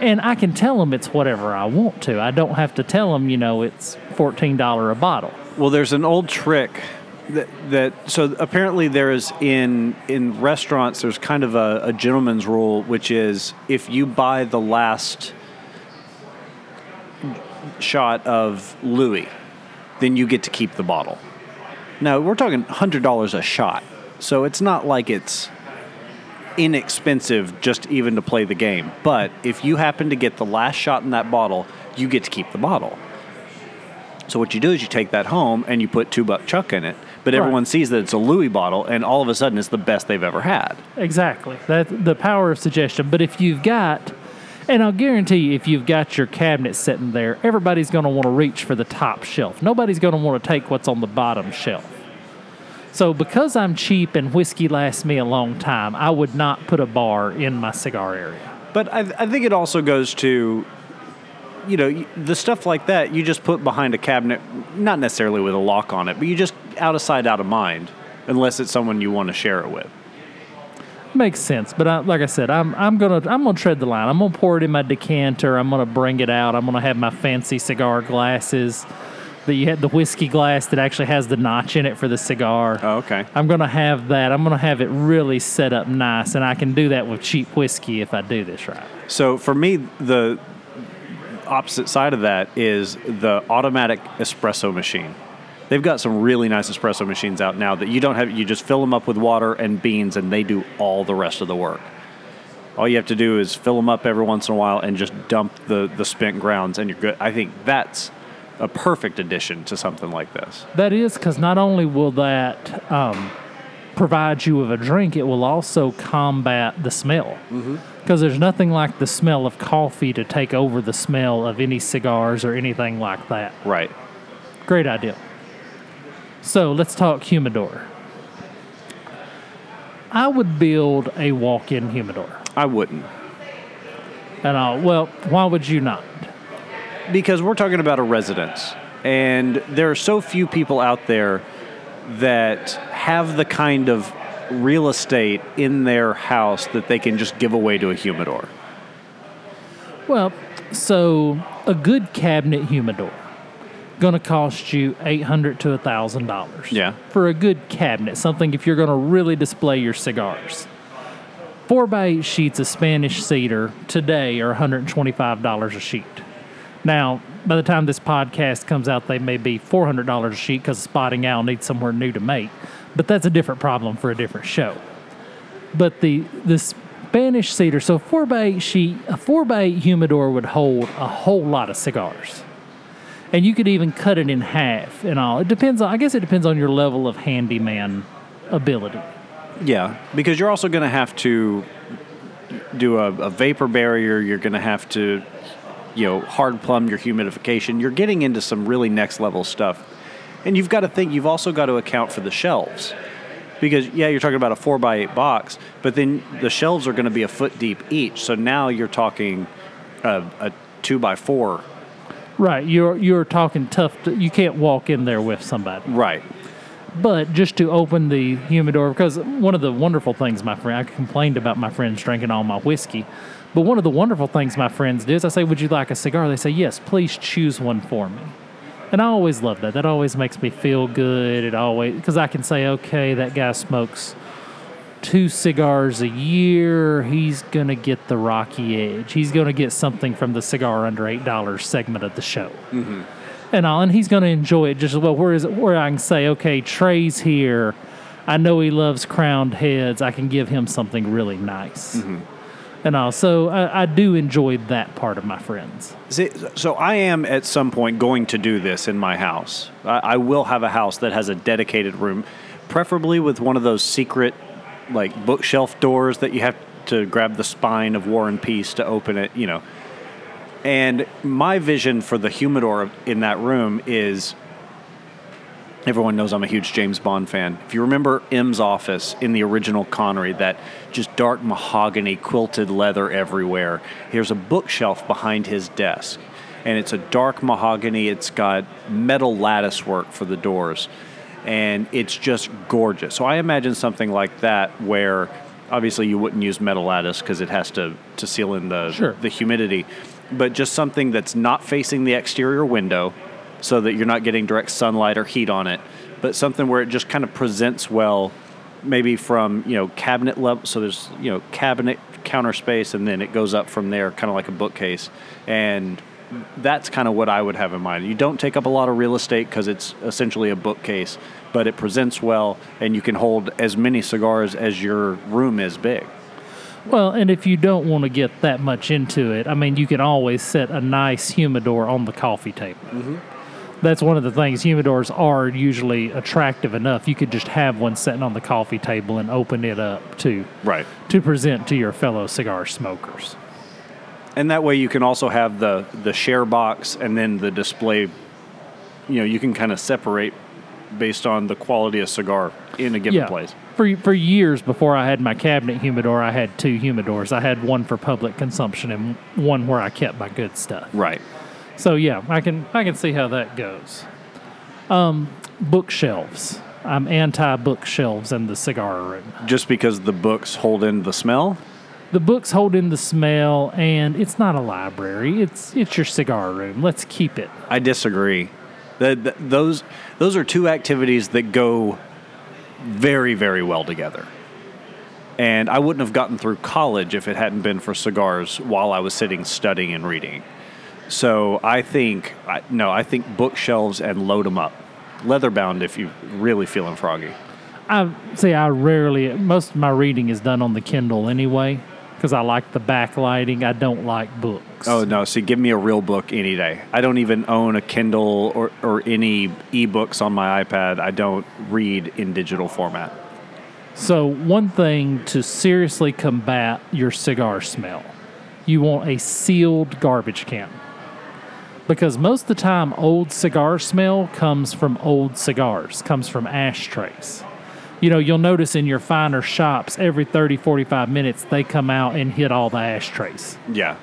And I can tell them it's whatever I want to. I don't have to tell them, it's $14 a bottle. Well, there's an old trick so apparently there is in restaurants, there's kind of a gentleman's rule, which is if you buy the last shot of Louis, then you get to keep the bottle. Now, we're talking $100 a shot. So it's not like it's inexpensive just even to play the game. But if you happen to get the last shot in that bottle, you get to keep the bottle. So what you do is you take that home and you put $2 chuck in it. But everyone sees that it's a Louis bottle, and all of a sudden it's the best they've ever had. Exactly. That the power of suggestion. But if you've got, and I'll guarantee you, if you've got your cabinet sitting there, everybody's going to want to reach for the top shelf. Nobody's going to want to take what's on the bottom shelf. So because I'm cheap and whiskey lasts me a long time, I would not put a bar in my cigar area. But I think it also goes to, the stuff like that, you just put behind a cabinet, not necessarily with a lock on it, but you just out of sight, out of mind, unless it's someone you want to share it with. Makes sense. But like I said, I'm gonna tread the line. I'm going to pour it in my decanter. I'm going to bring it out. I'm going to have my fancy cigar glasses. You had the whiskey glass that actually has the notch in it for the cigar. Oh, okay. I'm going to have that. I'm going to have it really set up nice, and I can do that with cheap whiskey if I do this right. So for me, the opposite side of that is the automatic espresso machine. They've got some really nice espresso machines out now that you don't have. You just fill them up with water and beans, and they do all the rest of the work. All you have to do is fill them up every once in a while and just dump the spent grounds, and you're good. I think that's a perfect addition to something like this. That is, because not only will that provide you with a drink, it will also combat the smell. Mm-hmm. Because there's nothing like the smell of coffee to take over the smell of any cigars or anything like that. Right. Great idea. So let's talk humidor. I would build a walk-in humidor. I wouldn't. And well, why would you not? Because we're talking about a residence, and there are so few people out there that have the kind of real estate in their house that they can just give away to a humidor. Well, so a good cabinet humidor going to cost you $800 to $1,000. Yeah. For a good cabinet, something if you're going to really display your cigars. 4x8 sheets of Spanish cedar today are $125 a sheet. Now, by the time this podcast comes out, they may be $400 a sheet because Spotting Owl needs somewhere new to make. But that's a different problem for a different show. But the Spanish cedar, so a 4x8 humidor would hold a whole lot of cigars. And you could even cut it in half and all. It depends on your level of handyman ability. Yeah, because you're also going to have to do a vapor barrier. You're going to have to hard plumb your humidification. You're getting into some really next level stuff. And you've got to think, you've also got to account for the shelves. Because, you're talking about a 4x8 box, but then the shelves are going to be a foot deep each. So now you're talking a 2x4. Right. You're talking tough. You can't walk in there with somebody. Right. But just to open the humidor, because one of the wonderful things I complained about my friends drinking all my whiskey. But one of the wonderful things my friends did is I say, would you like a cigar? They say, yes, please choose one for me. And I always love that. That always makes me feel good. It always, because I can say, okay, that guy smokes 2 cigars a year. He's going to get the Rocky Edge. He's going to get something from the Cigar Under $8 segment of the show. Mm-hmm. And he's going to enjoy it just as well. Where is it? Where I can say, okay, Trey's here. I know he loves Crowned Heads. I can give him something really nice. Mm-hmm. And also, I do enjoy that part of my friends. See, so I am at some point going to do this in my house. I will have a house that has a dedicated room, preferably with one of those secret, like, bookshelf doors that you have to grab the spine of War and Peace to open it, you know. And my vision for the humidor in that room is, everyone knows I'm a huge James Bond fan. If you remember M's office in the original Connery, that just dark mahogany, quilted leather everywhere. Here's a bookshelf behind his desk, and it's a dark mahogany. It's got metal lattice work for the doors, and it's just gorgeous. So I imagine something like that where, obviously, you wouldn't use metal lattice because it has to seal in the, sure, the humidity, but just something that's not facing the exterior window, so that you're not getting direct sunlight or heat on it, but something where it just kind of presents well, maybe from, you know, cabinet level. So there's, you know, cabinet counter space, and then it goes up from there, kind of like a bookcase. And that's kind of what I would have in mind. You don't take up a lot of real estate because it's essentially a bookcase, but it presents well, and you can hold as many cigars as your room is big. Well, and if you don't want to get that much into it, I mean, you can always set a nice humidor on the coffee table. Mm-hmm. That's one of the things. Humidors are usually attractive enough. You could just have one sitting on the coffee table and open it up to present to your fellow cigar smokers. And that way you can also have the share box and then the display. You know, you can kind of separate based on the quality of cigar in a given place. For years before I had my cabinet humidor, I had 2 humidors. I had one for public consumption and one where I kept my good stuff. Right. So, yeah, I can see how that goes. Bookshelves. I'm anti-bookshelves in the cigar room. Just because the books hold in the smell? The books hold in the smell, and it's not a library. It's your cigar room. Let's keep it. I disagree. Those are 2 activities that go very, very well together. And I wouldn't have gotten through college if it hadn't been for cigars while I was sitting studying and reading. So I think bookshelves and load them up. Leather-bound if you're really feeling froggy. Most of my reading is done on the Kindle anyway because I like the backlighting. I don't like books. Oh, no. See, give me a real book any day. I don't even own a Kindle or any e-books on my iPad. I don't read in digital format. So one thing to seriously combat your cigar smell, you want a sealed garbage can. Because most of the time, old cigar smell comes from old cigars, comes from ashtrays. You know, you'll notice in your finer shops, every 30, 45 minutes, they come out and hit all the ashtrays. Yeah.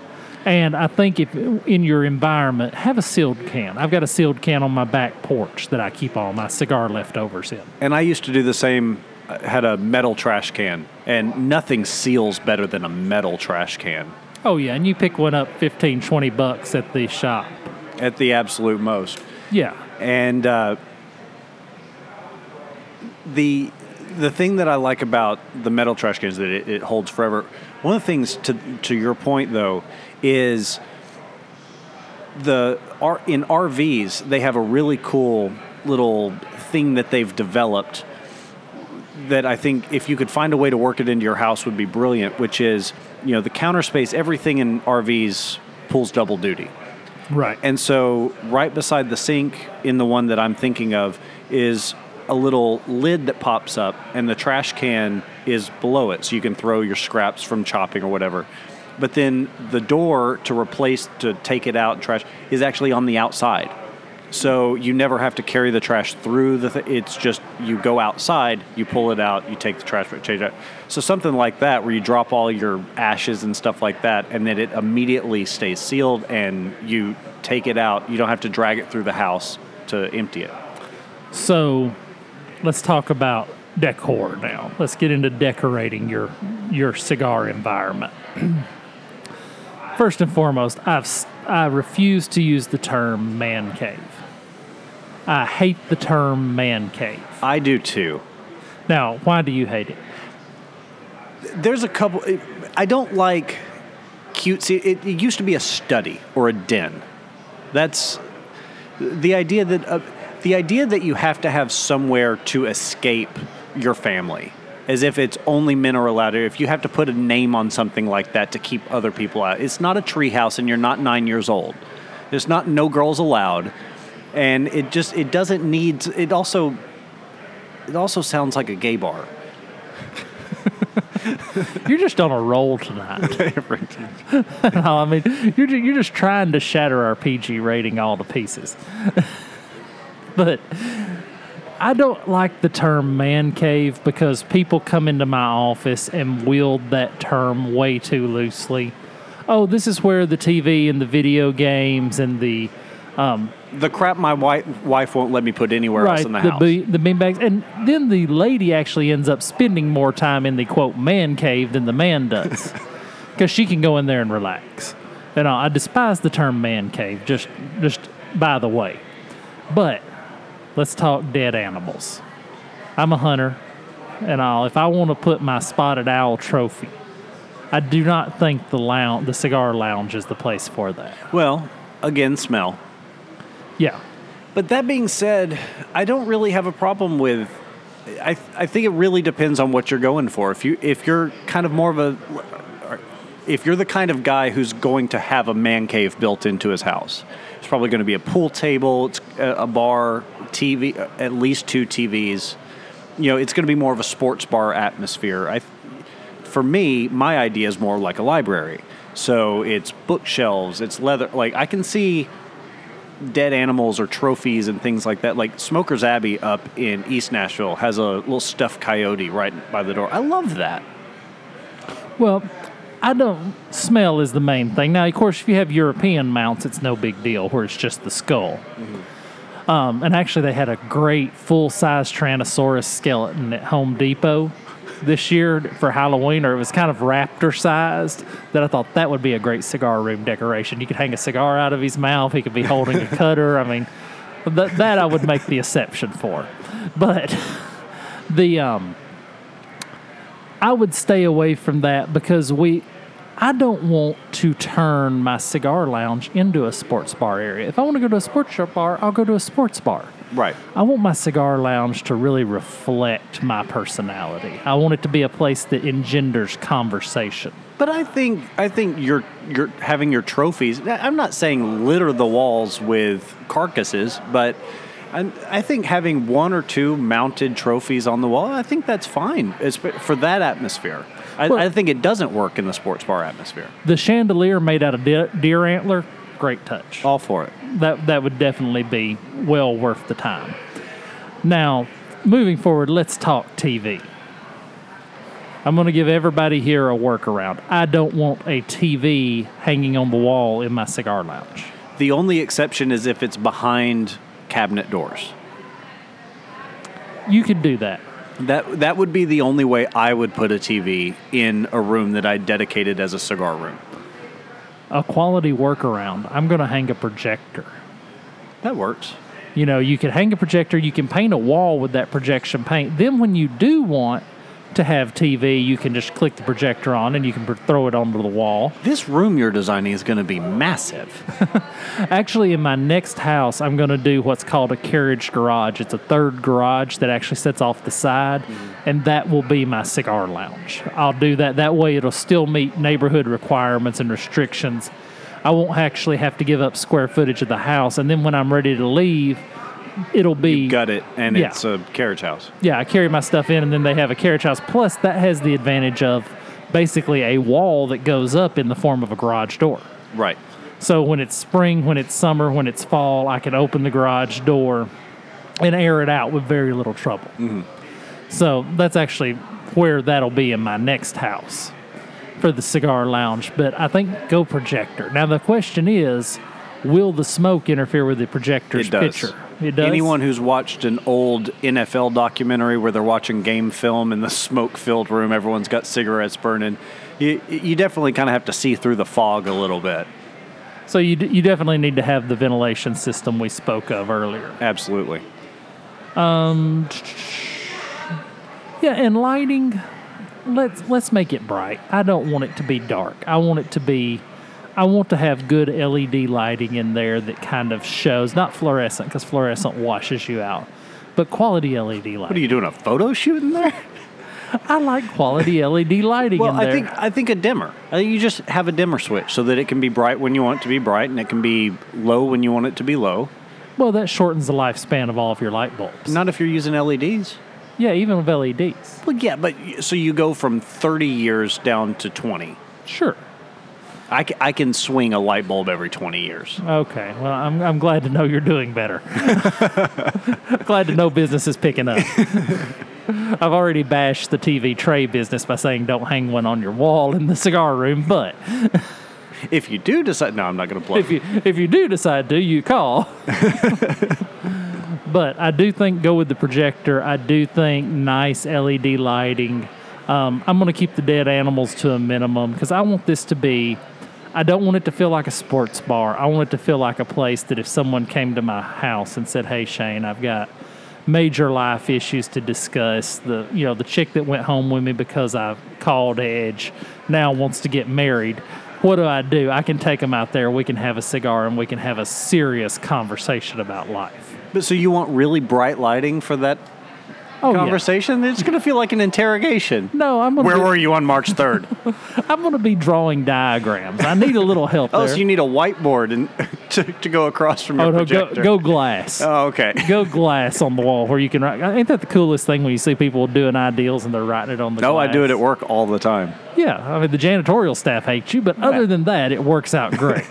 And I think if in your environment, have a sealed can. I've got a sealed can on my back porch that I keep all my cigar leftovers in. And I used to do the same. I had a metal trash can, and nothing seals better than a metal trash can. Oh, yeah, and you pick one up $15-$20 at the shop. At the absolute most. Yeah. And the thing that I like about the metal trash can is that it holds forever. One of the things, to your point, though, is in RVs, they have a really cool little thing that they've developed that I think if you could find a way to work it into your house would be brilliant, which is, you know, the counter space, everything in RVs pulls double duty. Right. And so right beside the sink in the one that I'm thinking of is a little lid that pops up and the trash can is below it. So you can throw your scraps from chopping or whatever. But then the door to take it out and trash is actually on the outside. So you never have to carry the trash through. It's just you go outside, you pull it out, you take the trash, change it. So something like that where you drop all your ashes and stuff like that, and then it immediately stays sealed and you take it out. You don't have to drag it through the house to empty it. So let's talk about decor now. Let's get into decorating your cigar environment. First and foremost, I refuse to use the term man cave. I hate the term man cave. I do too. Now, why do you hate it? There's a couple... I don't like cutesy... It used to be a study or a den. That's... The idea that you have to have somewhere to escape your family, as if it's only men are allowed to, if you have to put a name on something like that to keep other people out. It's not a treehouse, and you're not 9 years old. There's not no girls allowed, and it doesn't need. It also sounds like a gay bar. You're just on a roll tonight. No, I mean, you're just trying to shatter our PG rating all to pieces. But I don't like the term man cave because people come into my office and wield that term way too loosely. Oh, this is where the TV and the video games and the crap my wife won't let me put anywhere else in the house. The beanbags. And then the lady actually ends up spending more time in the, quote, man cave than the man does. Because she can go in there and relax. And I despise the term man cave, just by the way. But let's talk dead animals. I'm a hunter, and if I want to put my spotted owl trophy, I do not think the cigar lounge is the place for that. Well, again, smell. Yeah. But that being said, I don't really have a problem with... I think it really depends on what you're going for. If you're kind of more of a... If you're the kind of guy who's going to have a man cave built into his house, it's probably going to be a pool table, it's a bar, TV, at least 2 TVs. You know, it's going to be more of a sports bar atmosphere. For me, my idea is more like a library. So it's bookshelves, it's leather. Like, I can see... dead animals or trophies and things like that. Like Smoker's Abbey up in East Nashville has a little stuffed coyote right by the door. I love that. Well, I don't... Smell is the main thing. Now, of course, if you have European mounts, it's no big deal where it's just the skull. Mm-hmm. And actually, they had a great full-size Tyrannosaurus skeleton at Home Depot this year for Halloween, or it was kind of raptor-sized, that I thought that would be a great cigar room decoration. You could hang a cigar out of his mouth. He could be holding a cutter. I mean, that I would make the exception for. But the I would stay away from that because I don't want to turn my cigar lounge into a sports bar area. If I want to go to a sports bar, I'll go to a sports bar. Right. I want my cigar lounge to really reflect my personality. I want it to be a place that engenders conversation. But I think you're having your trophies. I'm not saying litter the walls with carcasses, but I think having 1 or 2 mounted trophies on the wall, I think that's fine. It's for that atmosphere. I think it doesn't work in the sports bar atmosphere. The chandelier made out of deer antler. Great touch. All for it. That would definitely be well worth the time. Now, moving forward, let's talk TV. I'm going to give everybody here a workaround. I don't want a TV hanging on the wall in my cigar lounge. The only exception is if it's behind cabinet doors. You could do that. That would be the only way I would put a TV in a room that I dedicated as a cigar room. A quality workaround. I'm going to hang a projector. That works. You know, you can hang a projector. You can paint a wall with that projection paint. Then when you do want to have TV, you can just click the projector on and you can throw it onto the wall. This room you're designing is going to be massive. Actually, in my next house, I'm going to do what's called a carriage garage. It's a third garage that actually sits off the side, and that will be my cigar lounge. I'll do that. That way, it'll still meet neighborhood requirements and restrictions. I won't actually have to give up square footage of the house, and then when I'm ready to leave... It'll be... You gut it, and yeah. It's a carriage house. Yeah, I carry my stuff in, and then they have a carriage house. Plus, that has the advantage of basically a wall that goes up in the form of a garage door. Right. So when it's spring, when it's summer, when it's fall, I can open the garage door and air it out with very little trouble. Mm-hmm. So that's actually where that'll be in my next house for the cigar lounge. But I think go projector. Now, the question is, will the smoke interfere with the projector's picture? It does. Anyone who's watched an old NFL documentary where they're watching game film in the smoke-filled room, everyone's got cigarettes burning, you definitely kind of have to see through the fog a little bit. So you definitely need to have the ventilation system we spoke of earlier. Absolutely. Yeah, and lighting, let's make it bright. I don't want it to be dark. I want to have good LED lighting in there that kind of shows, not fluorescent, because fluorescent washes you out, but quality LED lighting. What are you doing, a photo shoot in there? I like quality LED lighting in there. I think a dimmer. You just have a dimmer switch so that it can be bright when you want it to be bright, and it can be low when you want it to be low. Well, that shortens the lifespan of all of your light bulbs. Not if you're using LEDs. Yeah, even with LEDs. Well, yeah, but so you go from 30 years down to 20. Sure. I can swing a light bulb every 20 years. Okay. Well, I'm glad to know you're doing better. Glad to know business is picking up. I've already bashed the TV tray business by saying don't hang one on your wall in the cigar room, but... if you do decide... No, I'm not going to plug. If you do decide to, you call. But I do think go with the projector. I do think nice LED lighting... I'm going to keep the dead animals to a minimum because I want this to be, I don't want it to feel like a sports bar. I want it to feel like a place that if someone came to my house and said, hey, Shane, I've got major life issues to discuss. The chick that went home with me because I called Edge now wants to get married. What do? I can take them out there. We can have a cigar and we can have a serious conversation about life. But so you want really bright lighting for that? Oh, conversation? Yeah. It's going to feel like an interrogation. No, I'm going to... were you on March 3rd? I'm going to be drawing diagrams. I need a little help there. Oh, so you need a whiteboard to go across from your projector. Go glass. Oh, okay. Go glass on the wall where you can write... Ain't that the coolest thing when you see people doing ideals and they're writing it on the glass? No, I do it at work all the time. Yeah, I mean, the janitorial staff hates you, but other than that, it works out great.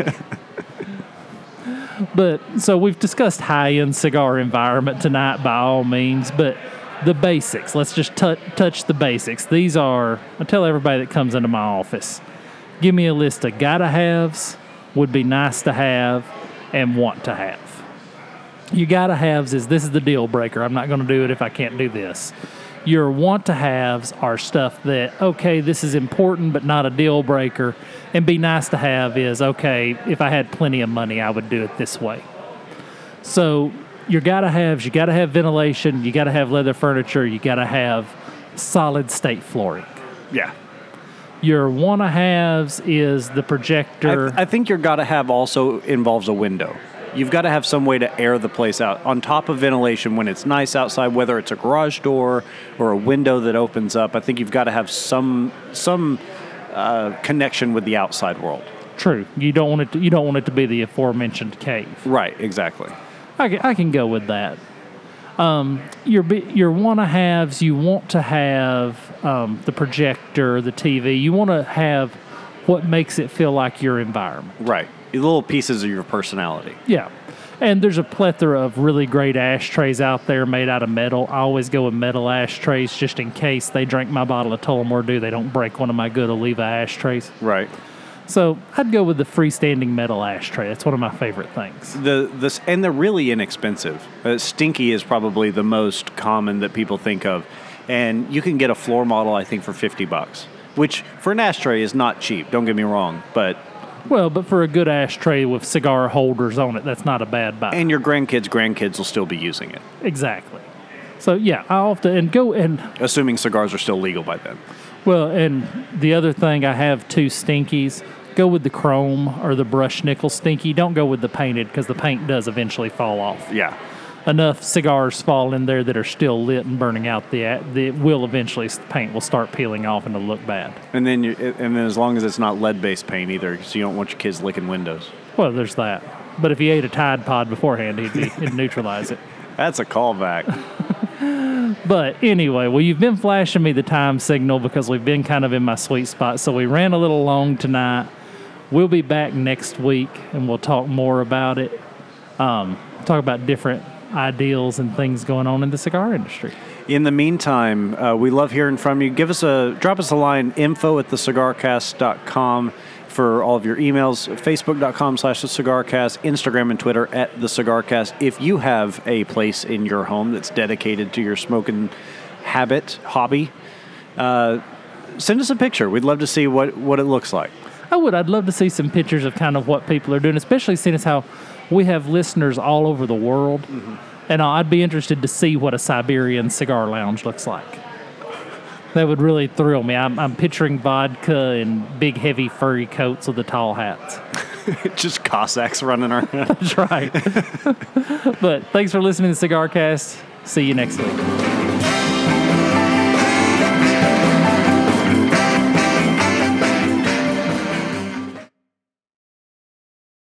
But, so we've discussed high-end cigar environment tonight by all means, but... the basics. Let's just touch the basics. These are, I tell everybody that comes into my office, give me a list of gotta-haves, would be nice to have, and want to have. Your gotta-haves is, this is the deal-breaker. I'm not going to do it if I can't do this. Your want-to-haves are stuff that, okay, this is important but not a deal-breaker, and be nice to have is, okay, if I had plenty of money, I would do it this way. So... you gotta have, ventilation, you gotta have leather furniture, you gotta have solid state flooring. Yeah. Your wanna haves is the projector. I think your gotta have also involves a window. You've got to have some way to air the place out. On top of ventilation, when it's nice outside, whether it's a garage door or a window that opens up, I think you've got to have some connection with the outside world. True. You don't want it to be the aforementioned cave. Right. Exactly. I can go with that. Your want-to-haves, you want to have the projector, the TV. You want to have what makes it feel like your environment. Right. The little pieces of your personality. Yeah. And there's a plethora of really great ashtrays out there made out of metal. I always go with metal ashtrays just in case they drink my bottle of Tullamore Dew. They don't break one of my good Oliva ashtrays. Right. So I'd go with the freestanding metal ashtray. It's one of my favorite things. And they're really inexpensive. Stinky is probably the most common that people think of. And you can get a floor model, I think, for $50, which for an ashtray is not cheap. Don't get me wrong. But for a good ashtray with cigar holders on it, that's not a bad buy. And your grandkids will still be using it. Exactly. So, yeah, I'll have to assuming cigars are still legal by then. Well, and the other thing, I have two Stinkies. Go with the chrome or the brushed nickel Stinky. Don't go with the painted because the paint does eventually fall off. Yeah. Enough cigars fall in there that are still lit and burning out. The paint will start peeling off and it'll look bad. And then as long as it's not lead-based paint either, so you don't want your kids licking windows. Well, there's that. But if he ate a Tide Pod beforehand, he'd neutralize it. That's a callback. But anyway, well, you've been flashing me the time signal because we've been kind of in my sweet spot. So we ran a little long tonight. We'll be back next week, and we'll talk more about it. Talk about different ideals and things going on in the cigar industry. In the meantime, we love hearing from you. Drop us a line, info@thecigarcast.com. for all of your emails, facebook.com/thecigarcast, Instagram and Twitter @thecigarcast. If you have a place in your home that's dedicated to your smoking hobby, send us a picture. We'd love to see what it looks like. I would. I'd love to see some pictures of kind of what people are doing, especially seeing as how we have listeners all over the world. Mm-hmm. And I'd be interested to see what a Siberian cigar lounge looks like. That would really thrill me. I'm picturing vodka and big, heavy, furry coats with the tall hats. Just Cossacks running around. That's right. But thanks for listening to Cigar Cast. See you next week.